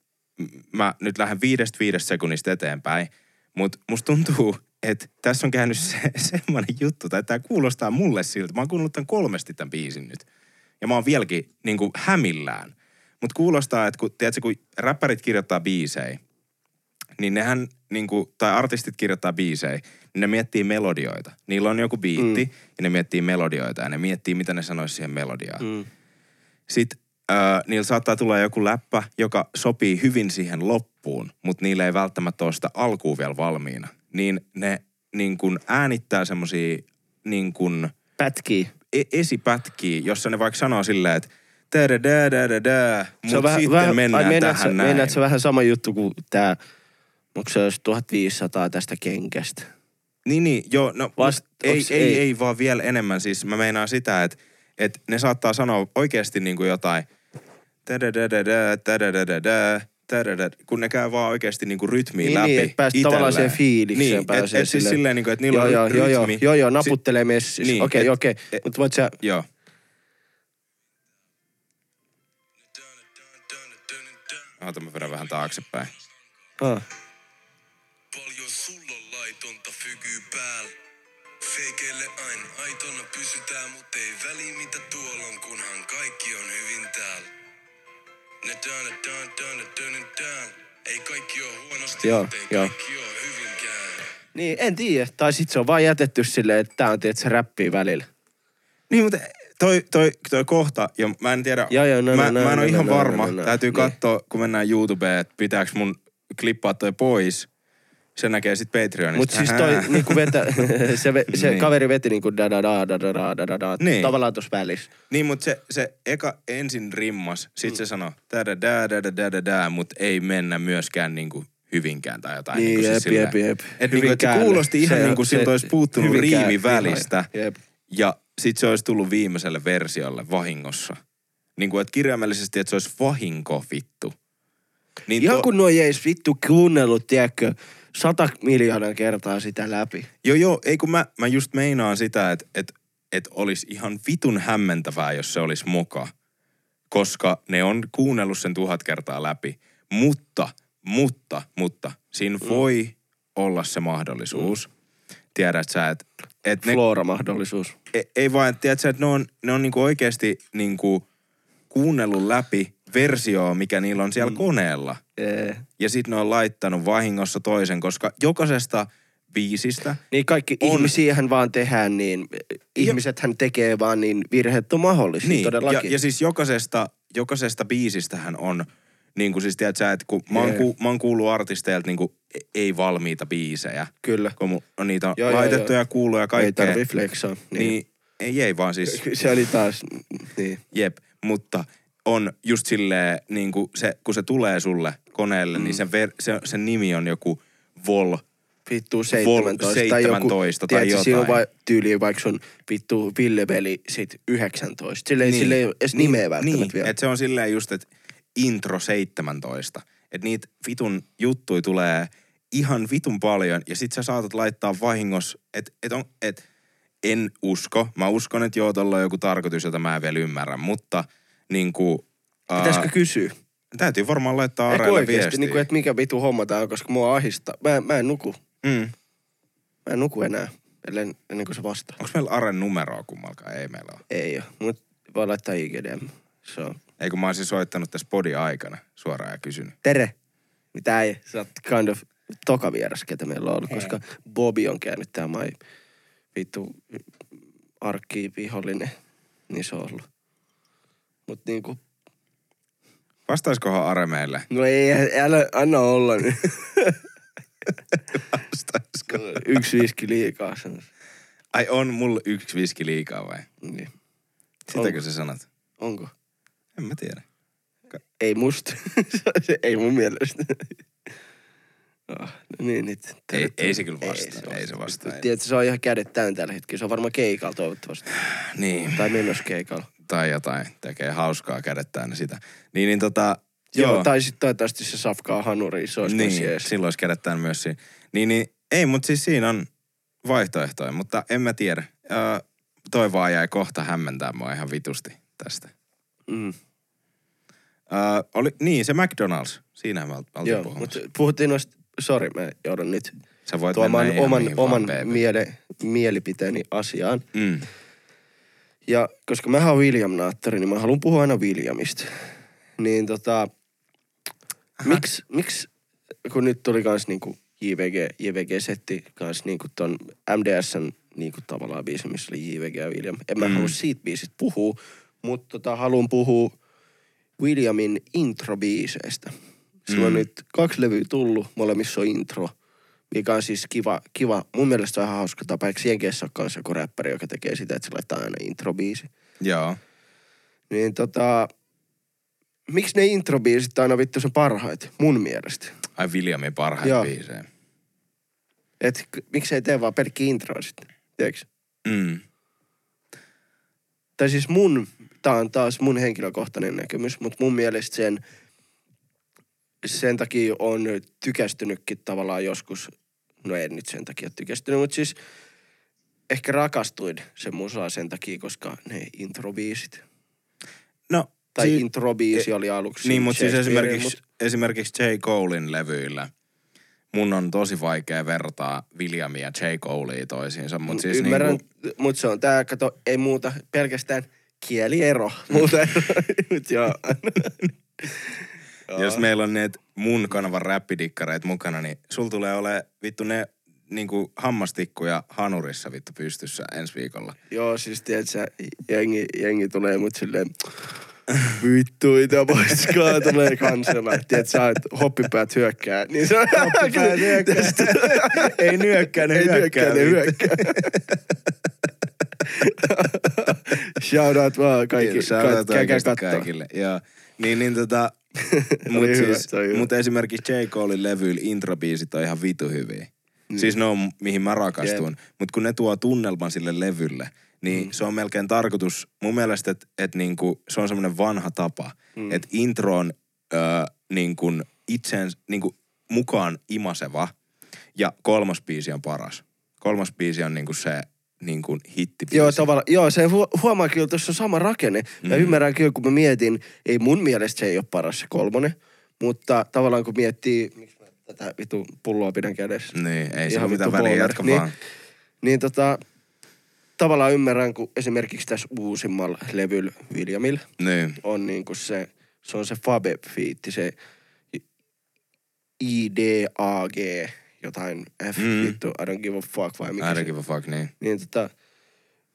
mä nyt lähden viidestä viidestä sekunnista eteenpäin. Mutta musta tuntuu, että tässä on käynyt se, semmoinen juttu, tai tämä kuulostaa mulle siltä. Mä oon kuunnellut tämän kolmesti tämän biisin nyt. Ja mä oon vieläkin niinku hämillään. Mutta kuulostaa, että kun, tiedätkö, kun räppärit kirjoittaa biisejä, niin nehän, niinku, tai artistit kirjoittaa biisejä, niin ne miettii melodioita. Niillä on joku biitti, mm. ja ne miettii melodioita, ja ne miettii, mitä ne sanoisi siihen melodiaan. Mm. Sitten äh, niillä saattaa tulla joku läppä, joka sopii hyvin siihen loppuun. Mutta niillä ei välttämättä ole sitä alkuun vielä valmiina. Niin ne niin kun äänittää semmosia niin kun pätkiä. E- esipätkiä, jossa ne vaikka sanoo silleen, että tadadadadada, mutta sitten väh- mennään ai, tähän se, näin. Mennään, se on vähän sama juttu kuin tää, onko se olisi tuhatviisisataa tästä kenkästä? Niin, niin, joo, no Vast, ei, ei, ei, ei vaan vielä enemmän. Siis mä meinaan sitä, että et ne saattaa sanoa oikeasti niin kuin jotain tadadadada, tadadadada, Tärä, kun ne käy vaan oikeesti niinku rytmiin niin, läpi itselleen. Niin, että pääsee tavallaan siihen fiilikseen. Niin, että et siis silleen, silleen niinku, että niillä joo, on joo, rytmi. Joo, joo, joo, naputtelee messissä. Niin, okei, okei. Mutta voit sä... Joo. Oota, mä vedän vähän taaksepäin. Ah. Paljon sulla laitonta fykyy päällä. Feikeille aina aitona pysytään, mut ei väli mitä tuolla on, kunhan kaikki on hyvin täällä. Ei kaikki ole huonosti, joo, ei joo. kaikki ole hyvinkään. Niin, en tiedä. Tai sit se on vaan jätetty silleen, että tää on tietysti räppiä välillä. Niin, mutta toi, toi, toi kohta, ja mä en tiedä, joo, joo, no, mä, no, mä en oo no, ihan no, varma. No, no, no. Täytyy niin. katsoa, kun mennään YouTubeen, että pitääks mun klippaa toi pois. Se näkee sit Patreonista. Mut siis toi, niinku vetä, se, ve, se niin. kaveri veti niinku da da da da da da da da niin. tavallaan tossa välissä. Niin, mut se, se eka ensin rimmas, sit mm. se sanoo da da da da da da da, mut ei mennä myöskään niinku hyvinkään tai jotain. Niin, niinku jep, siis jep, jep. Et niinku, et se kuulosti ihan se, niinku siltä ois puuttunut riivi välistä. Jep. Ja sit se olisi tullut viimeiselle versiolle vahingossa. Niin kuin, että kirjaimellisesti, että se olisi vahinko vittu. Niin ihan to... kun nuo jeis vittu kuunnellut, tiedätkö, sata miljoonaa kertaa sitä läpi. Joo, joo, ei kun mä, mä just meinaan sitä, että et, et olisi ihan vitun hämmentävää, jos se olisi moka. Koska ne on kuunnellut sen tuhat kertaa läpi. Mutta, mutta, mutta, siinä mm. voi olla se mahdollisuus. Mm. Tiedät sä, että... Et Flora-mahdollisuus. Ne, ei, ei vaan, tiedät sä, että ne on, ne on niinku oikeasti niinku kuunnellut läpi versioa, mikä niillä on siellä mm. koneella. Ee. Ja sit ne on laittanut vahingossa toisen, koska jokaisesta biisistä... Niin kaikki on... ihmisiähän vaan tehdään niin, ihmisethän tekee vaan niin virheet on mahdollisia niin. Todellakin. Ja, ja siis jokaisesta, jokaisesta biisistähän on, niin kuin siis tiedät sä, että kun mä oon, ku, mä oon kuullut artisteilta niin kuin ei valmiita biisejä. Kyllä. Kun on niitä joo, laitettu joo, ja kuullut ja kaikkea. Ei tarvii flexaa. Niin. niin ei, ei vaan siis... Se oli taas, niin. Jep, mutta... On just silleen, niin kuin se, kun se tulee sulle koneelle, mm. niin sen, ver, se, sen nimi on joku Vol... Vittu seitsemäntoista. seitsemäntoista tai, joku, tai tiedätkö, jotain. Tiedätkö, tyyliin vaikka sun vittu Ville-veli sit yhdeksäntoista. Silleen, niin, silleen ei ole edes niin, nimeä välttämättä niin, vielä. Että se on silleen just, että intro seitsemäntoista. Että niitä vitun juttuja tulee ihan vitun paljon. Ja sit sä saatat laittaa vahingossa, että et et, en usko. Mä uskon, että joo, tuolla on joku tarkoitus, jota mä en vielä ymmärrä, mutta... Niin kuin, uh, pitäisikö kysyä? Täytyy varmaan laittaa Areelle viestiä. Niin kuin, että mikä vitu homma tää on, koska mua ahdistaa. Mä, mä en nuku. Mm. Mä en nuku enää, ellen, ennen kuin se vastaa. Onko meillä Aren numeroa kummalkaan? Ei meillä ole. Ei ole, mutta voi laittaa I G D M. So. Ei kun mä olisin soittanut tässä podin aikana suoraan ja kysynyt. Tere! Mitä ei? Sä oot kind of toka vieras, ketä meillä on ollut, hei. Koska Bobi on käynyt tää mai vittu arkkivihollinen. Niin se on ollut. Mut niinku... Vastaiskohan Are meille? No ei, älä, anna olla nyt. Vastaisko? Yksi viski liikaa sanot. Ai on mulla yksi viski liikaa vai? Niin. Sitäkö sä sanot? Onko? En mä tiedä. Ka- ei musta. Ei mun mielestä. No, niin nyt. Ei, ei se kyllä vastaa. Ei se vastaa. Tiedätkö, se on ihan kädet täynnä tällä hetkellä. Se on varmaan keikalla toivottavasti. Niin. Tai menossa keikalla. Tai jotain, tekee hauskaa kädettään sitä. Niin, niin tota, joo. joo. Tai sitten toivottavasti se safkaa hanuri, se olisi niin, myös silloin olisi kädettään myös siinä. Niin, niin, ei, mutta siis siinä on vaihtoehtoja, mutta en mä tiedä. Ö, toi vaan jäi kohta hämmentää mua ihan vitusti tästä. Mm. Ö, oli, niin, se McDonald's, siinä me oltiin joo, puhumassa. Joo, mutta puhuttiin noista, sori, mä joudun nyt tuomaan oman, oman vaan, miele, mielipiteeni asiaan. Mm. Ja koska mä oon William-naattori, niin mä haluan puhua aina Williamista. Niin tota, miksi, miks, kun nyt tuli kans niinku J V G, J V G-setti kans niinku ton M D S:n niinku tavallaan biisi, missä oli J V G ja William. En mä mm. halua siitä biisistä puhua, mutta tota haluan puhua Williamin introbiiseistä. Sillä mm. on nyt kaksi levyä tullut, molemmissa on intro. Mikä on siis kiva, kiva. Mun mielestä on ihan hauska tapa. Eikö Jenkeissä ole kanssa joku räppäri, joka tekee sitä, että se laittaa aina introbiisi? Joo. Niin tota, miksi ne introbiisit on aina vittu sen parhaita, mun mielestä? Ai Williamin parhaita joo. biisejä. Et miksi ei tee vaan pelkkiä introa sitten, tiedätkö? Mm. Tai siis mun, tää on taas mun henkilökohtainen näkemys, mutta mun mielestä sen... Sen takia on tykästynytkin tavallaan joskus, no en nyt sen takia tykästynyt, mutta siis ehkä rakastuin sen musaa sen takia, koska ne introbiisit. No. Tai si- introbiisi e- oli aluksi. Niin, mutta siis esimerkiksi, mut... esimerkiksi J. Colen levyillä mun on tosi vaikea vertaa Williamia ja J. Colea toisiinsa, mutta siis ymmärrän, niin kuin... mutta se on tää, kato, ei muuta, pelkästään kieliero. Muuta ero, nyt joo. Jaa. Jos meillä on ne mun kanavan räppidikkareet mukana, niin sul tulee ole vittu ne niinku hammastikkuja hanurissa vittu pystyssä ensi viikolla. Joo, siis tietsä, jengi, jengi tulee mut silleen, vittu itä poiskaan, tulee kansella. Tietsä, että hoppipäät hyökkää. Niin se on hoppipäät hyökkää. Ei nyökkää, ne hyökkää. Ei nyökkää, ne shout out vaan kaikille. Shout out oikeasti kaikille, joo. Niin, niin tota... Mutta siis, mut esimerkiksi J. Colen levyillä introbiisit on ihan vitu hyviä. Mm. Siis ne on, mihin mä rakastun. Yep. Mutta kun ne tuo tunnelman sille levylle, niin mm. se on melkein tarkoitus, mun mielestä, että et niinku, se on semmoinen vanha tapa, mm. että intro on ö, niinku, itseen niinku, mukaan imaseva ja kolmas biisi on paras. Kolmas biisi on niinku se niinku hittibiisi. Joo, tavallaan, joo, se hu- huomaa kyllä, että tuossa on sama rakenne. Mä mm. ymmärrän kyllä, kun mä mietin, ei mun mielestä se ei ole paras se kolmonen, mutta tavallaan kun miettii, miksi mä tätä vitu pulloa pidän kädessä. Niin, ei se ole mitään väliä, jatka vaan. Niin, niin tota... Tavallaan ymmärrän, kun esimerkiksi tässä uusimmalla levyllä Williamilla niin. on niinku se, se on se Fabe-fiitti, se I D A G, jotain F-fiittu, mm. I don't give a fuck vai mikä I don't se. Give a fuck, niin. Niin tota,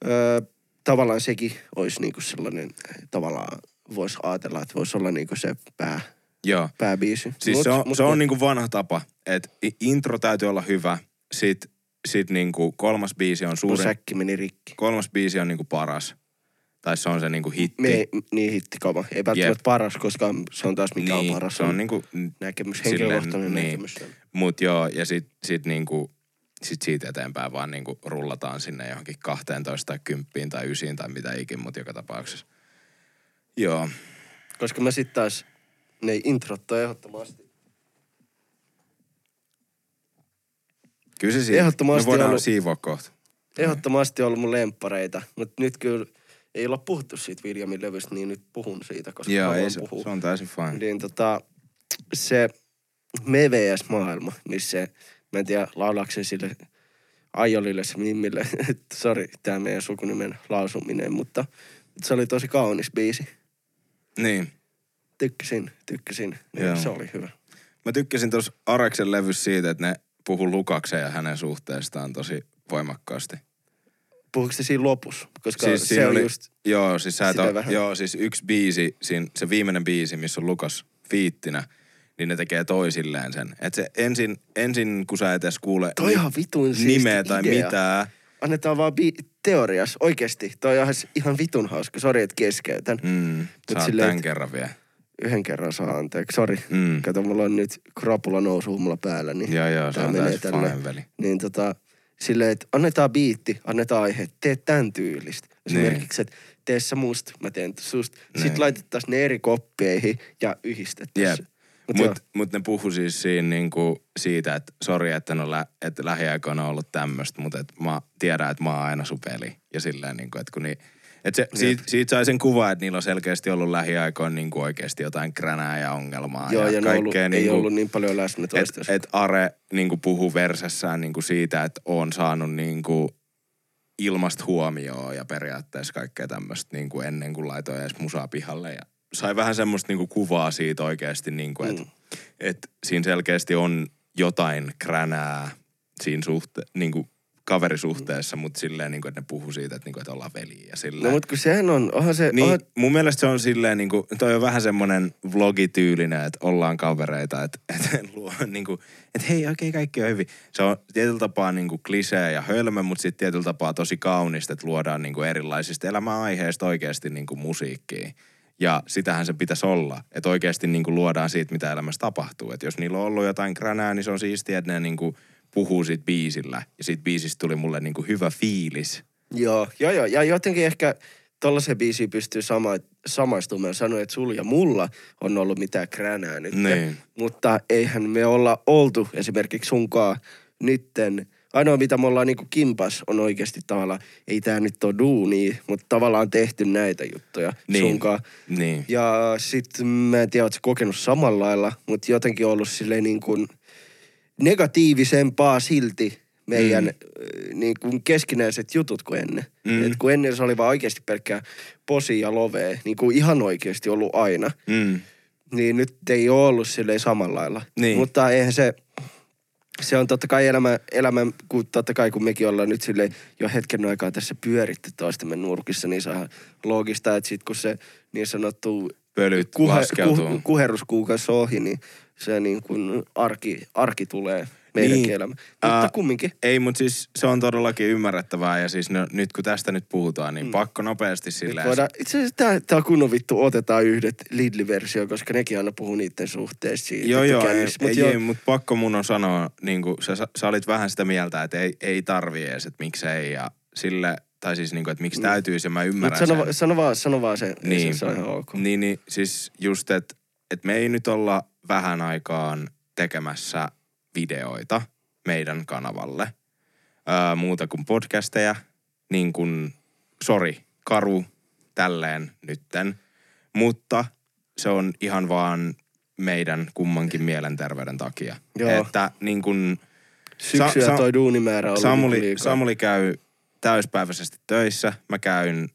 ö, tavallaan sekin olisi niinku sellainen, tavallaan voisi ajatella, että voisi olla niinku se pää, pääbiisi. Siis mut, se on, mut, se on mut, niinku vanha tapa, että intro täytyy olla hyvä, sit Sitten niinku kolmas biisi on suurin. Mun säkki meni rikki. Kolmas biisi on niinku paras. Tai se on se niinku hitti. Me, niin hittikama. Ei välttämättä paras, koska se on taas mikä niin, on paras. Se on niinku näkemys, henkilökohtainen niin. näkemys. Mut joo, ja sit, sit niinku, sit siitä eteenpäin vaan niinku rullataan sinne johonkin kahteentoista tai kymppiin tai ysiin tai mitä ikin, mut joka tapauksessa. Joo. Koska mä sit taas, ne introt on ehdottomasti. Kyllä se siitä. Me voidaan ollut, siivoa kohta. Ehdottomasti on ollut mun lemppareita, mutta nyt kyllä ei olla puhuttu siitä Williamin levystä, niin nyt puhun siitä, koska joo, mä voin se, puhua. Se on täysin fine. Niin tota, se M V S-maailma, missä, mä en tiedä laulaaksen sille Aiolille, se nimmille, että sori, tää meidän sukunimen lausuminen, mutta se oli tosi kaunis biisi. Niin. Tykkäsin, tykkäsin. Niin se oli hyvä. Mä tykkäsin tuossa Areksen levyssä siitä, että ne puhu Lukaksen ja hänen suhteestaan tosi voimakkaasti. Puhuiko se siinä lopussa? Koska siis se oli just joo, siis sä to, joo, siis yksi biisi, siinä, se viimeinen biisi, missä on Lukas fiittinä, niin ne tekee toisilleen sen. Että se ensin, ensin kun sä et edes kuule ni- nimeä tai idea. Mitään. Annetaan vaan bi- teorias, oikeesti. Toi on ihan vitun hauska. Sori, et keskeytän. Mm, saat silleen, tämän kerran vielä. Yhden kerran saa anteeksi, sori. Mm. Kato, mulla on nyt krapula nousu mulla päällä, niin joo, joo, tää menee tälle. Niin tota, silleen, että annetaan biitti, annetaan aihe, tee tämän tyylistä. Esimerkiksi, että tee sä musta, mä teen susta. Niin. Sitten laitettaisiin ne eri koppeihin ja yhdistettäisiin. Mutta mut, mut ne puhu siis siinä niinku siitä, että sori, että, no lä, että lähiaikoina on ollut tämmöistä, mutta et mä tiedän, että mä oon aina supeli. Ja silleen niinku, että kun niin... Että se, siit, siitä sai sen kuva, että niillä on selkeästi ollut lähiaikoin niin kuin oikeasti jotain kränää ja ongelmaa. Joo, ja, ja ollut, niin ei kuin, ollut niin paljon läsnä toistaiseksi. Että et Are niin kuin puhuu versessään niin kuin siitä, että on saanut niin kuin ilmasta huomioon ja periaatteessa kaikkea tämmöistä niin kuin ennen kuin laitoi edes musaa pihalle. Ja sai vähän semmoista niin kuin kuvaa siitä oikeasti, niin kuin, että mm. et siinä selkeästi on jotain kränää siinä suhte, niin kuin kaverisuhteessa, mm. mutta silleen, niin kuin, että ne puhuu siitä, että, niin kuin, että ollaan veliä ja silleen. No mutta kun sehän on, onhan se... Niin, onhan... mun mielestä se on silleen, niin kuin, toi on vähän semmoinen vlogityylinen, että ollaan kavereita, että, että, luo, niin kuin, että hei, okei, okay, kaikki on hyvin. Se on tietyllä tapaa niin kuin klisee ja hölmö, mutta sitten tietyllä tapaa tosi kaunista, että luodaan niin kuin erilaisista elämäaiheista oikeasti niin kuin musiikkia. Ja sitähän se pitäisi olla, että oikeasti niin kuin luodaan siitä, mitä elämässä tapahtuu. Että jos niillä on ollut jotain kränää, niin se on siistiä, että ne niin kuin puhuu siitä biisillä, ja siitä biisistä tuli mulle niinku hyvä fiilis. Joo, joo, joo. Ja jotenkin ehkä tollaisen biisiin pystyy sama, samaistumaan. Sanoin, että sulla ja mulla on ollut mitään kränää nyt. Niin. Mutta eihän me olla oltu esimerkiksi sunkaan nytten. Ainoa mitä me ollaan niinku kimpas on oikeasti tavallaan, ei tää nyt oo duunia, mutta tavallaan tehty näitä juttuja niin. sunkaan. Niin. Ja sit mä en tiedä, ootko kokenut samalla lailla, mutta jotenkin ollut silleen niin kuin negatiivisempaa silti meidän mm. niin kuin keskinäiset jutut kuin ennen. Mm. Et kun ennen se oli vaan oikeasti pelkkää posi ja lovee, niin kuin ihan oikeasti ollut aina. Mm. Niin nyt ei ole ollut silleen samalla lailla. Niin. Mutta eihän se, se on totta kai elämä, elämä kun totta kai kun mekin ollaan nyt silleen jo hetken aikaa tässä pyöritty toistemme nurkissa, niin se on loogista, että sit kun se niin sanottu pölyt kuhe, laskeutuu. Ku, kuheruskuukausi ohi, niin se niin kuin arki, arki tulee meidänkin niin, elämään. Mutta äh, kumminkin. Ei, mutta siis se on todellakin ymmärrettävää. Ja siis no, nyt kun tästä nyt puhutaan, niin mm. pakko nopeasti silleen. Voidaan, itse asiassa tämä kunnon vittu, otetaan yhdet Lidli-versio, koska nekin aina puhuu niiden suhteessa siitä. Joo, joo, ei, mut ei, jo. ei, mutta pakko mun on sanoa, niin kuin sä, sä olit vähän sitä mieltä, että ei, ei tarvii edes, että miksei. Ja sille Tai siis niinku, että miksi täytyisi, ja mä ymmärrän sano, sen. Sano vaan, sano vaan se, niin. Se on ihan ok. Niin, niin siis just, että et me ei nyt olla vähän aikaan tekemässä videoita meidän kanavalle. Öö, muuta kuin podcasteja, niin kuin, sori, karu, tälleen nytten. Mutta se on ihan vaan meidän kummankin mielenterveyden takia. Joo. Että niin kuin... Syksyä sa- toi duunimäärä oli Samuli, liikaa. Samuli käy täyspäiväisesti töissä. Mä käyn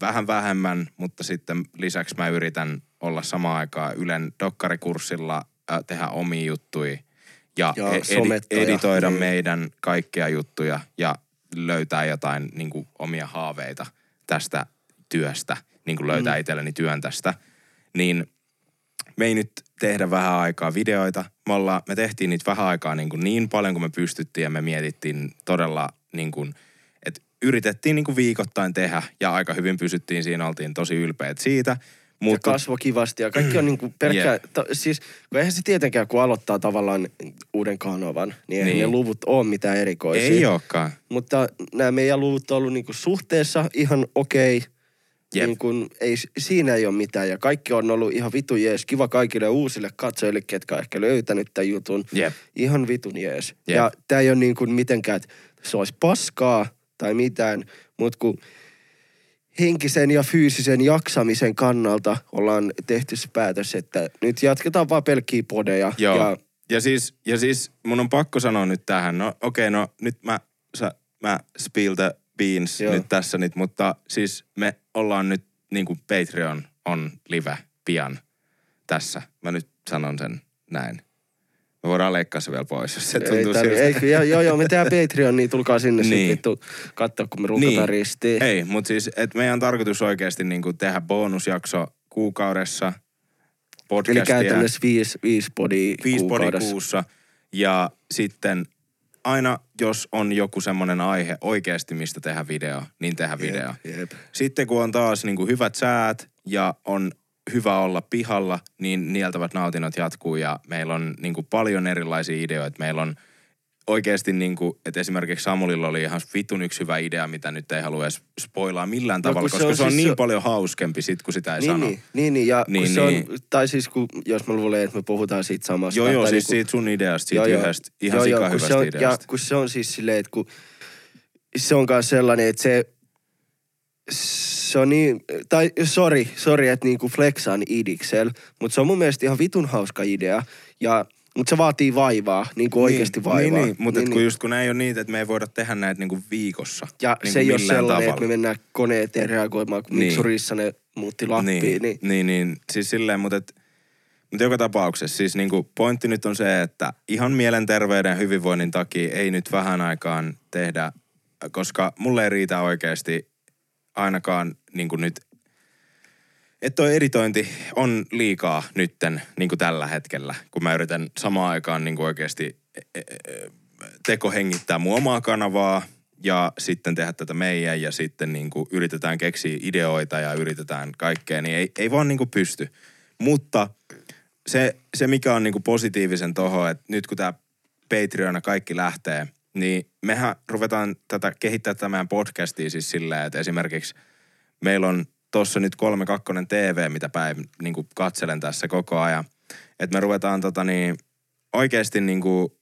vähän vähemmän, mutta sitten lisäksi mä yritän olla samaan aikaan Ylen dokkarikurssilla, äh, tehdä omia juttuja ja edi- editoida mm. meidän kaikkia juttuja ja löytää jotain niin kuin, omia haaveita tästä työstä, niin kuin löytää mm. itselleni työn tästä. Niin me ei nyt tehdä vähän aikaa videoita. Me, ollaan, me tehtiin niitä vähän aikaa niin, kuin niin paljon kuin me pystyttiin ja me mietittiin todella niin kuin, että yritettiin niin kuin viikoittain tehdä ja aika hyvin pysyttiin siinä, oltiin tosi ylpeät siitä. Mutta kasvoi kivasti ja kaikki on niin kuin pelkkää, yeah. ta, siis kun eihän se tietenkään kun aloittaa tavallaan uuden kanavan, niin eihän niin. ne luvut ole mitään erikoisia. Ei olekaan. Mutta nämä meidän luvut on ollut niin kuin suhteessa ihan okei. Okay. Yep. Niin kun ei, siinä ei ole mitään ja kaikki on ollut ihan vitu jees. Kiva kaikille uusille katsojille, ketkä on ehkä löytänyt tämän jutun. Yep. Ihan vitun jees. Yep. Ja tämä ei ole niin kuin mitenkään, että se olisi paskaa tai mitään, mutta kun henkisen ja fyysisen jaksamisen kannalta ollaan tehty se päätös, että nyt jatketaan vaan pelkkiä podeja. Joo. Ja, ja, siis, ja siis mun on pakko sanoa nyt tähän, no okei, okay, no nyt mä, sä, mä spill the beans joo. nyt tässä nyt, mutta siis me ollaan nyt, niin kuin Patreon on live pian tässä. Mä nyt sanon sen näin. Me voidaan leikkaa se vielä pois, jos se tuntuu siltä. Joo, joo, jo, me tehdään Patreon, niin tulkaa sinne niin. sitten katsoa, kun me ruukataan niin. ristiin. Ei, mutta siis, että meidän tarkoitus oikeasti niin kuin tehdä bonusjakso kuukaudessa, podcastia. Eli käytännössä viisi, viisi podia viisi kuukaudessa. Kuussa. Ja sitten aina, jos on joku semmoinen aihe oikeasti, mistä tehdä video, niin tehdä video. Jep, jep. Sitten kun on taas niin kuin hyvät säät ja on hyvä olla pihalla, niin nieltävät nautinnot jatkuu ja meillä on niin kuin paljon erilaisia ideoita. Meillä on oikeasti, niin kuin, että esimerkiksi Samulilla oli ihan vitun yksi hyvä idea, mitä nyt ei halua edes spoilaa millään no, tavalla, koska se on, se on siis niin se... paljon hauskempi sit, kun sitä ei niin, sano. Niin, niin, ja niin, kun se niin. on, tai siis kun, jos mä luulen, että me puhutaan siitä samasta. Joo, joo, siis niin, siitä sun ideasta, siitä joo, yhdestä, joo, ihan joo, sikahyvästä on, ideasta. Ja kun se on siis silleen, että kun se on myös sellainen, että se, se on niin, tai sori, sori, että niinku flexaan idiksel, mutta se on mun mielestä ihan vitun hauska idea, ja mutta se vaatii vaivaa, niin kuin niin, oikeasti vaivaa. Niin, niin. mutta niin, niin. just kun ei ole niitä, että me ei voida tehdä näitä niin kuin viikossa. Ja niin se ei ole sellainen, tavalla. Että me mennään koneen eteen reagoimaan, kun niin. miksurissa ne muutti Lappiin. Niin, niin, niin, niin. siis silleen, mutta, et, mutta joka tapauksessa. Siis niin kuin pointti nyt on se, että ihan mielenterveyden ja hyvinvoinnin takia ei nyt vähän aikaan tehdä, koska mulle ei riitä oikeasti ainakaan niin kuin nyt, että toi editointi on liikaa nytten niin kuin tällä hetkellä, kun mä yritän samaan aikaan niin kuin oikeasti tekohengittää mun omaa kanavaa ja sitten tehdä tätä meidän ja sitten niin kuin yritetään keksiä ideoita ja yritetään kaikkea, niin ei, ei vaan niin kuin pysty. Mutta se, se mikä on niin kuin positiivisen toho, että nyt kun tää Patreona kaikki lähtee, niin mehän ruvetaan tätä kehittää tämän podcastia siis silleen, että esimerkiksi meillä on tuossa nyt kolme kakkonen T V, mitä päin niin kuin katselen tässä koko ajan. Että me ruvetaan tota niin, oikeasti niin kuin...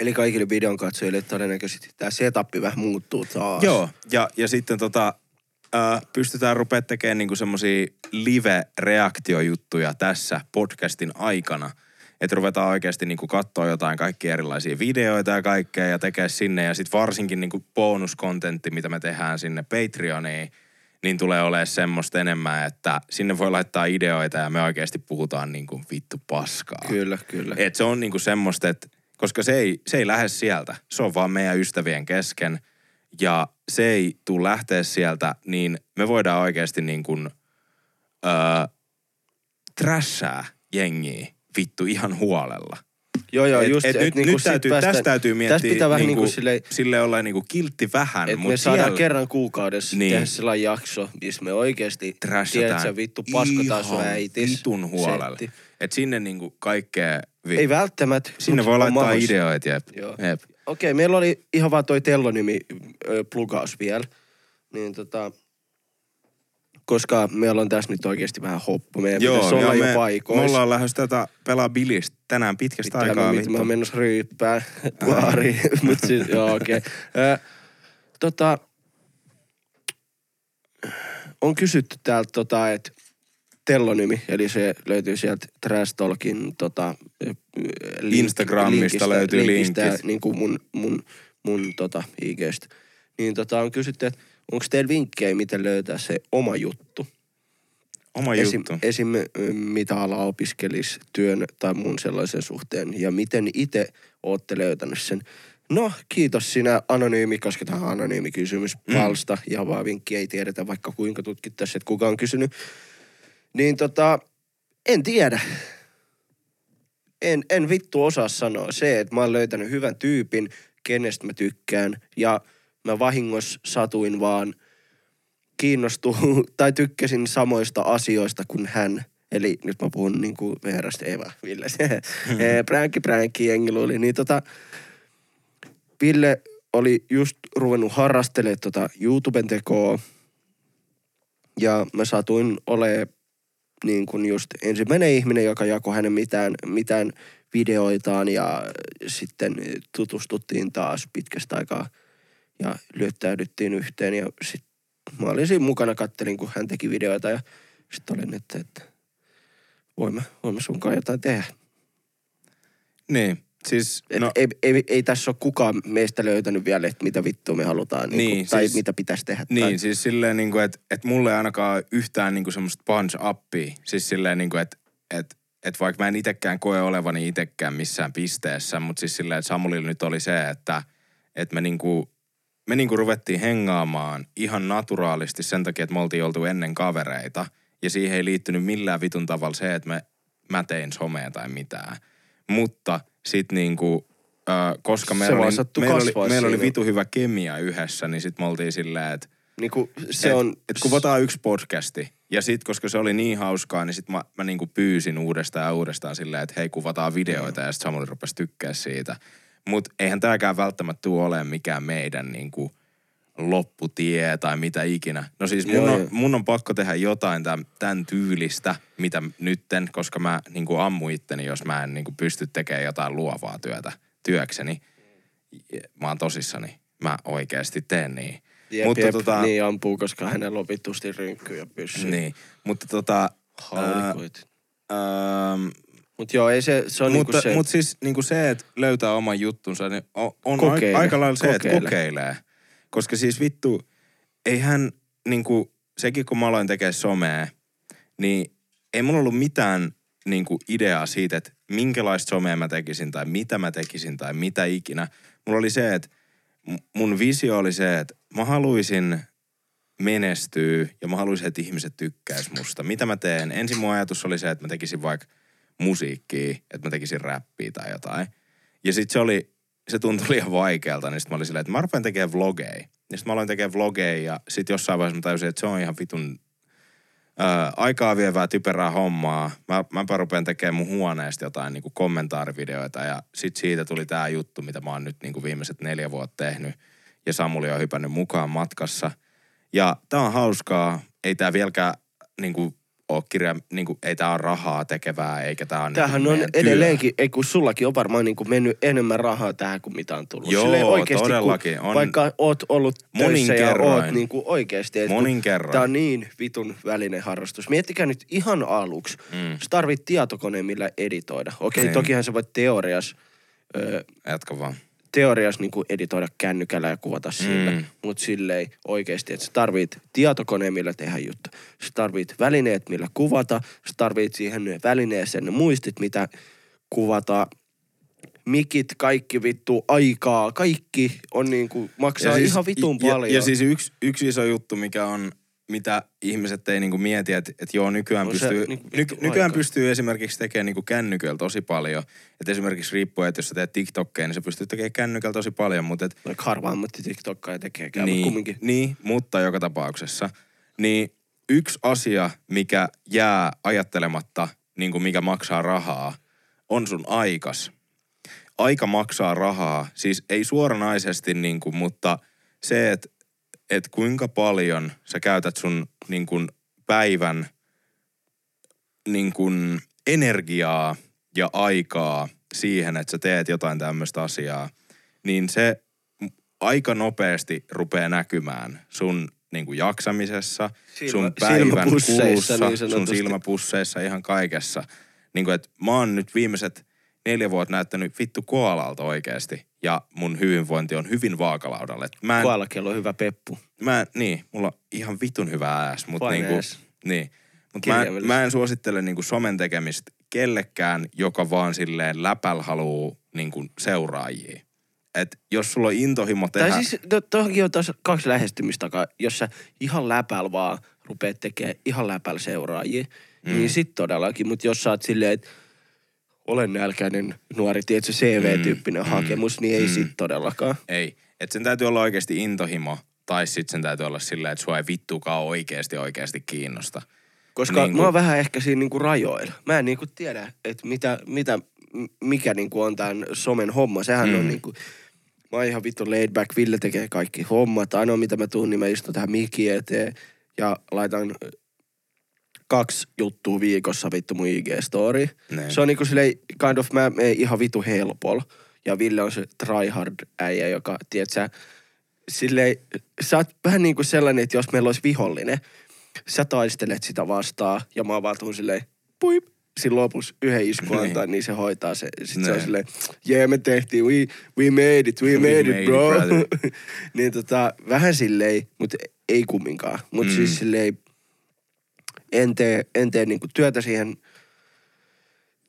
Eli kaikille videon katsojille todennäköisesti tämä setappi vähän muuttuu taas. Joo, ja, ja sitten tota, äh, pystytään rupea tekemään niin kuin semmosia live-reaktiojuttuja tässä podcastin aikana. Että ruvetaan oikeasti niin kuin katsoa jotain kaikkia erilaisia videoita ja kaikkea ja tekee sinne. Ja sitten varsinkin niin kuin bonuskontentti, mitä me tehdään sinne Patreoniin, niin tulee olemaan semmoista enemmän, että sinne voi laittaa ideoita ja me oikeasti puhutaan niin kuin vittu paskaa. Kyllä, kyllä. Et se on niin kuin semmoista, että koska se ei, se ei lähde sieltä. Se on vaan meidän ystävien kesken ja se ei tule lähteä sieltä, niin me voidaan oikeasti niin kuin öö, trashaa jengiä vittu ihan huolella. Joo, joo, et, just. Et, et nyt, niinku nyt täytyy, tästä täytyy miettiä, tästä pitää vähän niinku, silleen, silleen olla niinku kiltti vähän. Että me saadaan siellä kerran kuukaudessa niin. tehdä sellainen jakso, missä me oikeasti, tiedätkö, vittu paskotaan sun äitis. Ihan vitun huolella. Että sinne niinku kaikkea... Vi... Ei välttämättä. Sinne voi laittaa mahdollista. Ideoita, jep. jep. Okei, okay, meillä oli ihan vaan toi Tello-nimi plugaus vielä. Niin tota... Koska meillä on tässä nyt oikeasti vähän hoppu. Meidän Joo, pitäisi olla me, jo paikoissa. Me ollaan lähdössä tätä pelaa bilistä tänään pitkästä Pitää aikaa. Mitä mä oon menossa ryyppää baariin. Mut siis, joo okei. Okay. Tota, on kysytty täältä tota, että Tellonymi, eli se löytyy sieltä Trastalkin tota, link, Instagramista linkistä, löytyy linkistä, linkit. Niin kuin mun, mun, mun tota, I G:stä. Niin tota on kysytty, että onko teillä vinkkejä, miten löytää se oma juttu? Oma esim, juttu? Esim. mitä ala opiskelisi työn tai mun sellaisen suhteen ja miten itse ootte löytänyt sen? No, kiitos sinä anonyymi, koska tämä on anonyymi kysymys. Palsta, mm. ja vaan vinkki, ei tiedetä vaikka kuinka tutkittaisiin, että kuka on kysynyt. Niin tota, en tiedä. En, en vittu osaa sanoa se, että mä oon löytänyt hyvän tyypin, kenestä mä tykkään ja... Mä vahingossa satuin vaan kiinnostumaan tai tykkäsin samoista asioista kuin hän. Eli nyt mä puhun niin kuin Veerasta, ei vaan Villestä. Pränkki, pränkki, jengi luuli. Niin tota, Ville oli just ruvennut harrastelemaan tota YouTuben tekoa. Ja mä satuin olemaan niin kuin just ensimmäinen ihminen, joka jakoi hänen mitään, mitään videoitaan. Ja sitten tutustuttiin taas pitkästä aikaa. Ja lyöttäydyttiin yhteen ja sit mä olin siinä mukana, kattelin kun hän teki videoita ja sit olin, että, että voin mä, voin mä sunkaan jotain tehdä. Niin, siis... No, ei, ei, ei tässä ole kukaan meistä löytänyt vielä, että mitä vittua me halutaan niin niin, kun, tai siis, mitä pitäisi tehdä. Niin, tai... siis silleen niin kuin, että, että mulle ei ainakaan yhtään niin kuin semmoista punch-uppia. Siis silleen niin kuin, että, että, että vaikka mä en itekään koe olevani itekään missään pisteessä, mutta siis silleen, että Samulilla nyt oli se, että, että me niinku... Me niinku ruvettiin hengaamaan ihan naturaalisti sen takia, että me oltiin oltu ennen kavereita. Ja siihen ei liittynyt millään vitun tavalla se, että me, mä tein somea tai mitään. Mutta sit niinku, äh, koska meillä oli, meillä, oli, meillä oli vitu hyvä kemia yhdessä, niin sit me oltiin silleen, että niinku se on... Et, et kuvataan yksi podcasti. Ja sit, koska se oli niin hauskaa, niin sit mä, mä niinku pyysin uudestaan ja uudestaan silleen, että hei, kuvataan videoita. Ja sit Samuli rupesi tykkää siitä. Mutta eihän tääkään välttämättä tule olemaan mikään meidän niinku lopputie tai mitä ikinä. No siis mun, on, mun on pakko tehdä jotain tämän, tämän tyylistä, mitä nytten, koska mä niinku ammu itteni, jos mä en niinku pysty tekemään jotain luovaa työtä työkseni. Mä oon tosissani. Mä oikeasti teen niin. Jep, Mutta jep, tota... niin ampuu, koska hänellä on vitusti rynkkyy ja pyssy. Niin. Mutta tota... Haulikoit. Öö, öö, Mut joo, ei se, se on mutta, niinku se. Mutta siis niinku se, että löytää oman juttunsa, niin on kokeile, aika lailla se, kokeile. Että kokeilee. Koska siis vittu, eihän niinku, sekin kun mä aloin tekemään somea, niin ei mulla ollut mitään niinku ideaa siitä, että minkälaista somea mä tekisin tai mitä mä tekisin tai mitä ikinä. Mulla oli se, että mun visio oli se, että mä haluaisin menestyä ja mä haluaisin, että ihmiset tykkäis musta. Mitä mä teen? Ensin mun ajatus oli se, että mä tekisin vaikka musiikkia, että mä tekisin räppiä tai jotain. Ja sit se oli, se tuntui liian vaikealta, niin sit mä olin silleen, että mä rupean tekemään vlogeja. Ja sit mä aloin tekemään vlogeja ja sit jossain vaiheessa mä tajusin, että se on ihan vitun ää, aikaa vievää typerää hommaa. Mä, mäpä rupean tekemään mun huoneesta jotain niinku kommentaarivideoita ja sit siitä tuli tää juttu, mitä mä oon nyt niinku viimeiset neljä vuotta tehnyt. Ja Samuli on hypännyt mukaan matkassa. Ja tää on hauskaa. Ei tää vieläkään niinku... ole kirja, niin kuin, ei tää ole rahaa tekevää, eikä tää ole Tämähän niin on edelleenkin, ei kun sullakin on varmaan niin kuin mennyt enemmän rahaa tähän kuin mitä on tullut. Joo, oikeasti, todellakin. On... Vaikka oot ollut töissä ja oot niin kuin oikeasti. Monin kerroin. Tää on niin vitun välinen harrastus. Miettikää nyt ihan aluksi. Mm. Sä tarvit tietokoneen, millä editoida. Okei, okay, tokihan sä voit teorias... Ö, Jatka vaan. Teorias niin kuin editoida kännykällä ja kuvata sillä, mm. mutta silleen oikeasti, että sä tarvit tietokoneen, millä tehdä juttu. Sä tarvit välineet, millä kuvata. Sä tarvit siihen välineeseen ne muistit, mitä kuvata. Mikit, kaikki vittu, aikaa, kaikki on niin kuin, maksaa siis, ihan vitun ja, paljon. Ja siis yksi, yksi iso juttu, mikä on, mitä ihmiset ei niin kuin mieti, että, että joo, nykyään, pystyy, se, niin, ny, nykyään pystyy esimerkiksi tekemään niin kuin kännyköllä tosi paljon. Että esimerkiksi riippuen, että jos sä teet TikTokkeja, niin sä pystyy tekemään kännykällä tosi paljon, mutta... Et, vaikka harva ammatti TikTokkaa ei tekeekään, niin, mutta kumminkin. Niin, mutta joka tapauksessa. Niin yksi asia, mikä jää ajattelematta, niin kuin mikä maksaa rahaa, on sun aikas. Aika maksaa rahaa, siis ei suoranaisesti, niin kuin, mutta se, että että kuinka paljon sä käytät sun niin kun, päivän niin kun, energiaa ja aikaa siihen, että sä teet jotain tämmöistä asiaa, niin se aika nopeasti rupeaa näkymään sun niin kun, jaksamisessa, Silmä, sun päivän kulussa, niin sun silmäpusseissa, ihan kaikessa. Niin kun, et mä oon nyt viimeiset neljä vuotta näyttänyt vittu koalalta oikeasti. Ja mun hyvinvointi on hyvin vaakalaudalla. Koalakello on hyvä peppu. Mä, niin, mulla on ihan vitun hyvä ääs. Mut niinku, niin. Mut mä, mä en suosittele niinku somen tekemistä kellekään, joka vaan silleen läpäl haluu niinku seuraajia. Et jos sulla on intohimo tehdä... Tai siis to, tohonkin on taas kaksi lähestymistakaa. Jos sä ihan läpäl vaan rupeat tekemään ihan läpäl seuraajia, mm. niin sit todellakin. Mut jos sä oot silleen, että olen nälkäinen nuori, tietysti C V-tyyppinen mm, hakemus, niin mm, ei sit todellakaan. Ei. Että sen täytyy olla oikeasti intohimo, tai sit sen täytyy olla silleen, että sua ei vittukaan oikeasti oikeasti kiinnosta. Koska niin kun... mä oon vähän ehkä siinä niinku rajoilla. Mä en niinku tiedä, että mitä, mitä, mikä niinku on tämän somen homma. Sehän mm. on niinku, mä oon ihan vittu laid back, Ville tekee kaikki hommat. Ainoa mitä mä tuun, niin mä istun tähän mikin eteen ja laitan... kaksi juttua viikossa vittu mun I G-story. Ne. Se on niinku silleen, kind of, mä menen ihan vitu helpolla. Ja Ville on se tryhard-äijä, joka, tietsä, silleen, sä oot vähän niinku sellainen, että jos meillä olisi vihollinen, sä taistelet sitä vastaan, ja mä vaan tuun silleen, puip, siinä lopussa yhden isku antaa, niin se hoitaa se. Sit ne. Se on silleen, yeah, me tehtiin, we, we made it, we, we made, made it, bro. It, niin tota, vähän silleen, mut ei kumminkaan. Mut mm. siis silleen, En tee, en tee niinku työtä siihen,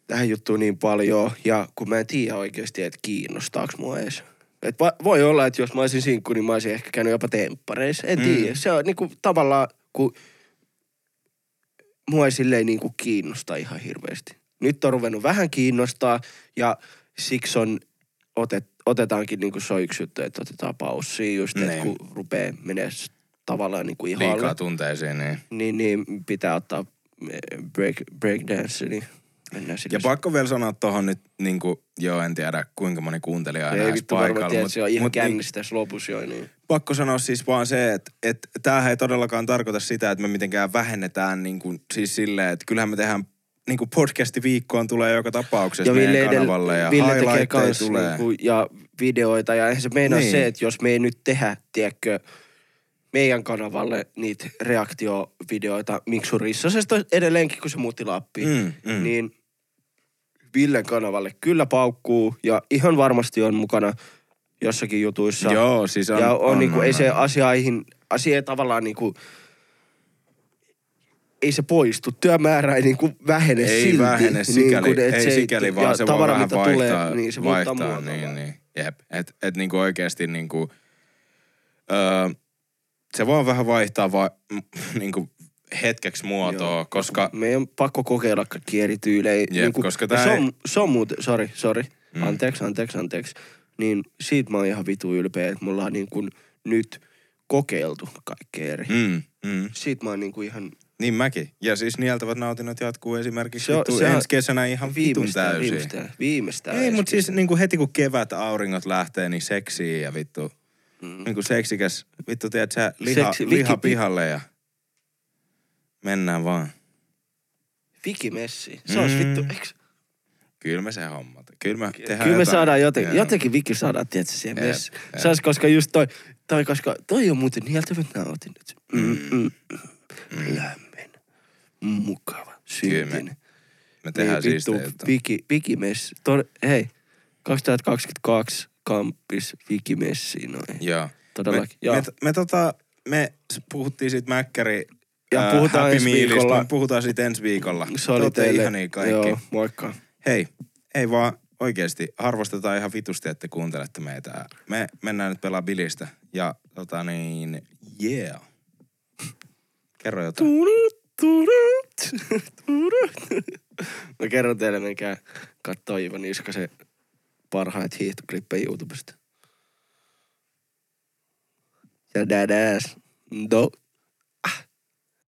tähän juttuun niin paljon, ja kun mä en tiedä oikeasti, että kiinnostaako mua edes. Et va, voi olla, että jos mä olisin sinkku, niin mä olisin ehkä käynyt jopa temppareissa. En mm. tiedä. Se on niinku tavallaan, kun mua ei silleen niinku kiinnosta ihan hirveästi. Nyt on ruvennut vähän kiinnostaa, ja siksi on, otet, otetaankin niinku se on yksi juttu, että otetaan paussia just, että kun rupeaa menee... tavallaan niinku ihalle. Liikaa tunteisiin, niin. Niin, niin pitää ottaa break, breakdance, niin mennään sille. Ja pakko vielä sanoa tohon nyt, niinku, joo en tiedä kuinka moni kuuntelija on edes paikalla. Ei se on ihan kännistäs lopussa jo, niin. Pakko sanoa siis vaan se, että et, tämähän ei todellakaan tarkoita sitä, että me mitenkään vähennetään niinku, siis silleen, että kyllähän me tehdään niinku podcasti viikkoon tulee joka tapauksessa ja meidän kanavalle ja highlightteja tulee. Niinku, ja videoita, ja eihän se meinaa niin. Se, että jos me ei nyt tehdä, tiedätkö, meidän kanavalle niitä reaktiovideoita Miksurissa. Se on edelleenkin, kun se muutti Lappiin. Mm, mm. Niin Villen kanavalle kyllä paukkuu ja ihan varmasti on mukana jossakin jutuissa. Joo, siis on. Ja on, on, niinku, on, ei on. Se asiaihin, asia ei tavallaan niinku, ei se poistu. Työmäärä ei niinku vähene ei silti. Vähene sikäli, niin, ei se sikäli, ei, vaan se voi vähän vaihtaa. Tulee, niin se vaihtaa, muuttaa niin, niin. Jep, että et niinku oikeasti niinku... Öö, se vaan vähän vaihtaa vaan niinku hetkeksi muotoa, joo, koska... Meidän on pakko kokeilla kaikki eri tyylejä. Jep, niinku, koska tää ei... Se on muuten, sori, sori, mm. anteeksi, anteeksi, anteeksi. Niin siitä mä oon ihan vitu ylpeä, että mulla on niinku nyt kokeiltu kaikki eri. Mm, mm. Siitä mä oon niinku ihan... Niin mäkin. Ja siis nieltävät nautinnot jatkuu esimerkiksi se, se ensi kesänä ihan vitun täysin. Viimeistään, viimeistään. Ei, mutta siis niinku heti kun kevät auringot lähtee, niin seksiä ja vittu... Niinku seksikäs, vittu tiedät sä, liha, Seksi, liha Viki, pihalle ja mennään vaan. Vikimessi, se olisi mm. vittu, eks? Kyllä me se hommata, kyllä me tehdään Kyllä me jotain. saadaan jotenkin, ja jotenkin Viki saadaan, tiedät sä, siihen messi. Se olisi, koska just toi, toi koska, toi on muuten nieltävät nautinnot. Mm, mm, mm. Lämmin, mukava, syntinen. Me, me tehdään siis teiltä. Viki, Vikimessi, hei, kaksituhattakaksikymmentäkaksi. Kampis, Vikimessi, noin. Joo. Todellakin. Me, me, me tota, me puhuttiin siitä Mäkkäri ja äh, Happy Mealista. Me puhutaan siitä ensi viikolla. Se oli Tote teille. Ihania kaikki. Joo, moikka. Hei, ei vaan oikeesti. Arvostetaan ihan vitusti, että kuuntelette meitä. Me mennään nyt pelaa bilistä. Ja tota niin, yeah. Kerro jotain. Mä kerron teille, menkää kattoo Iivan Niskasen parhaat hiihtoklippejä YouTubesta. Ja dadäs. Do.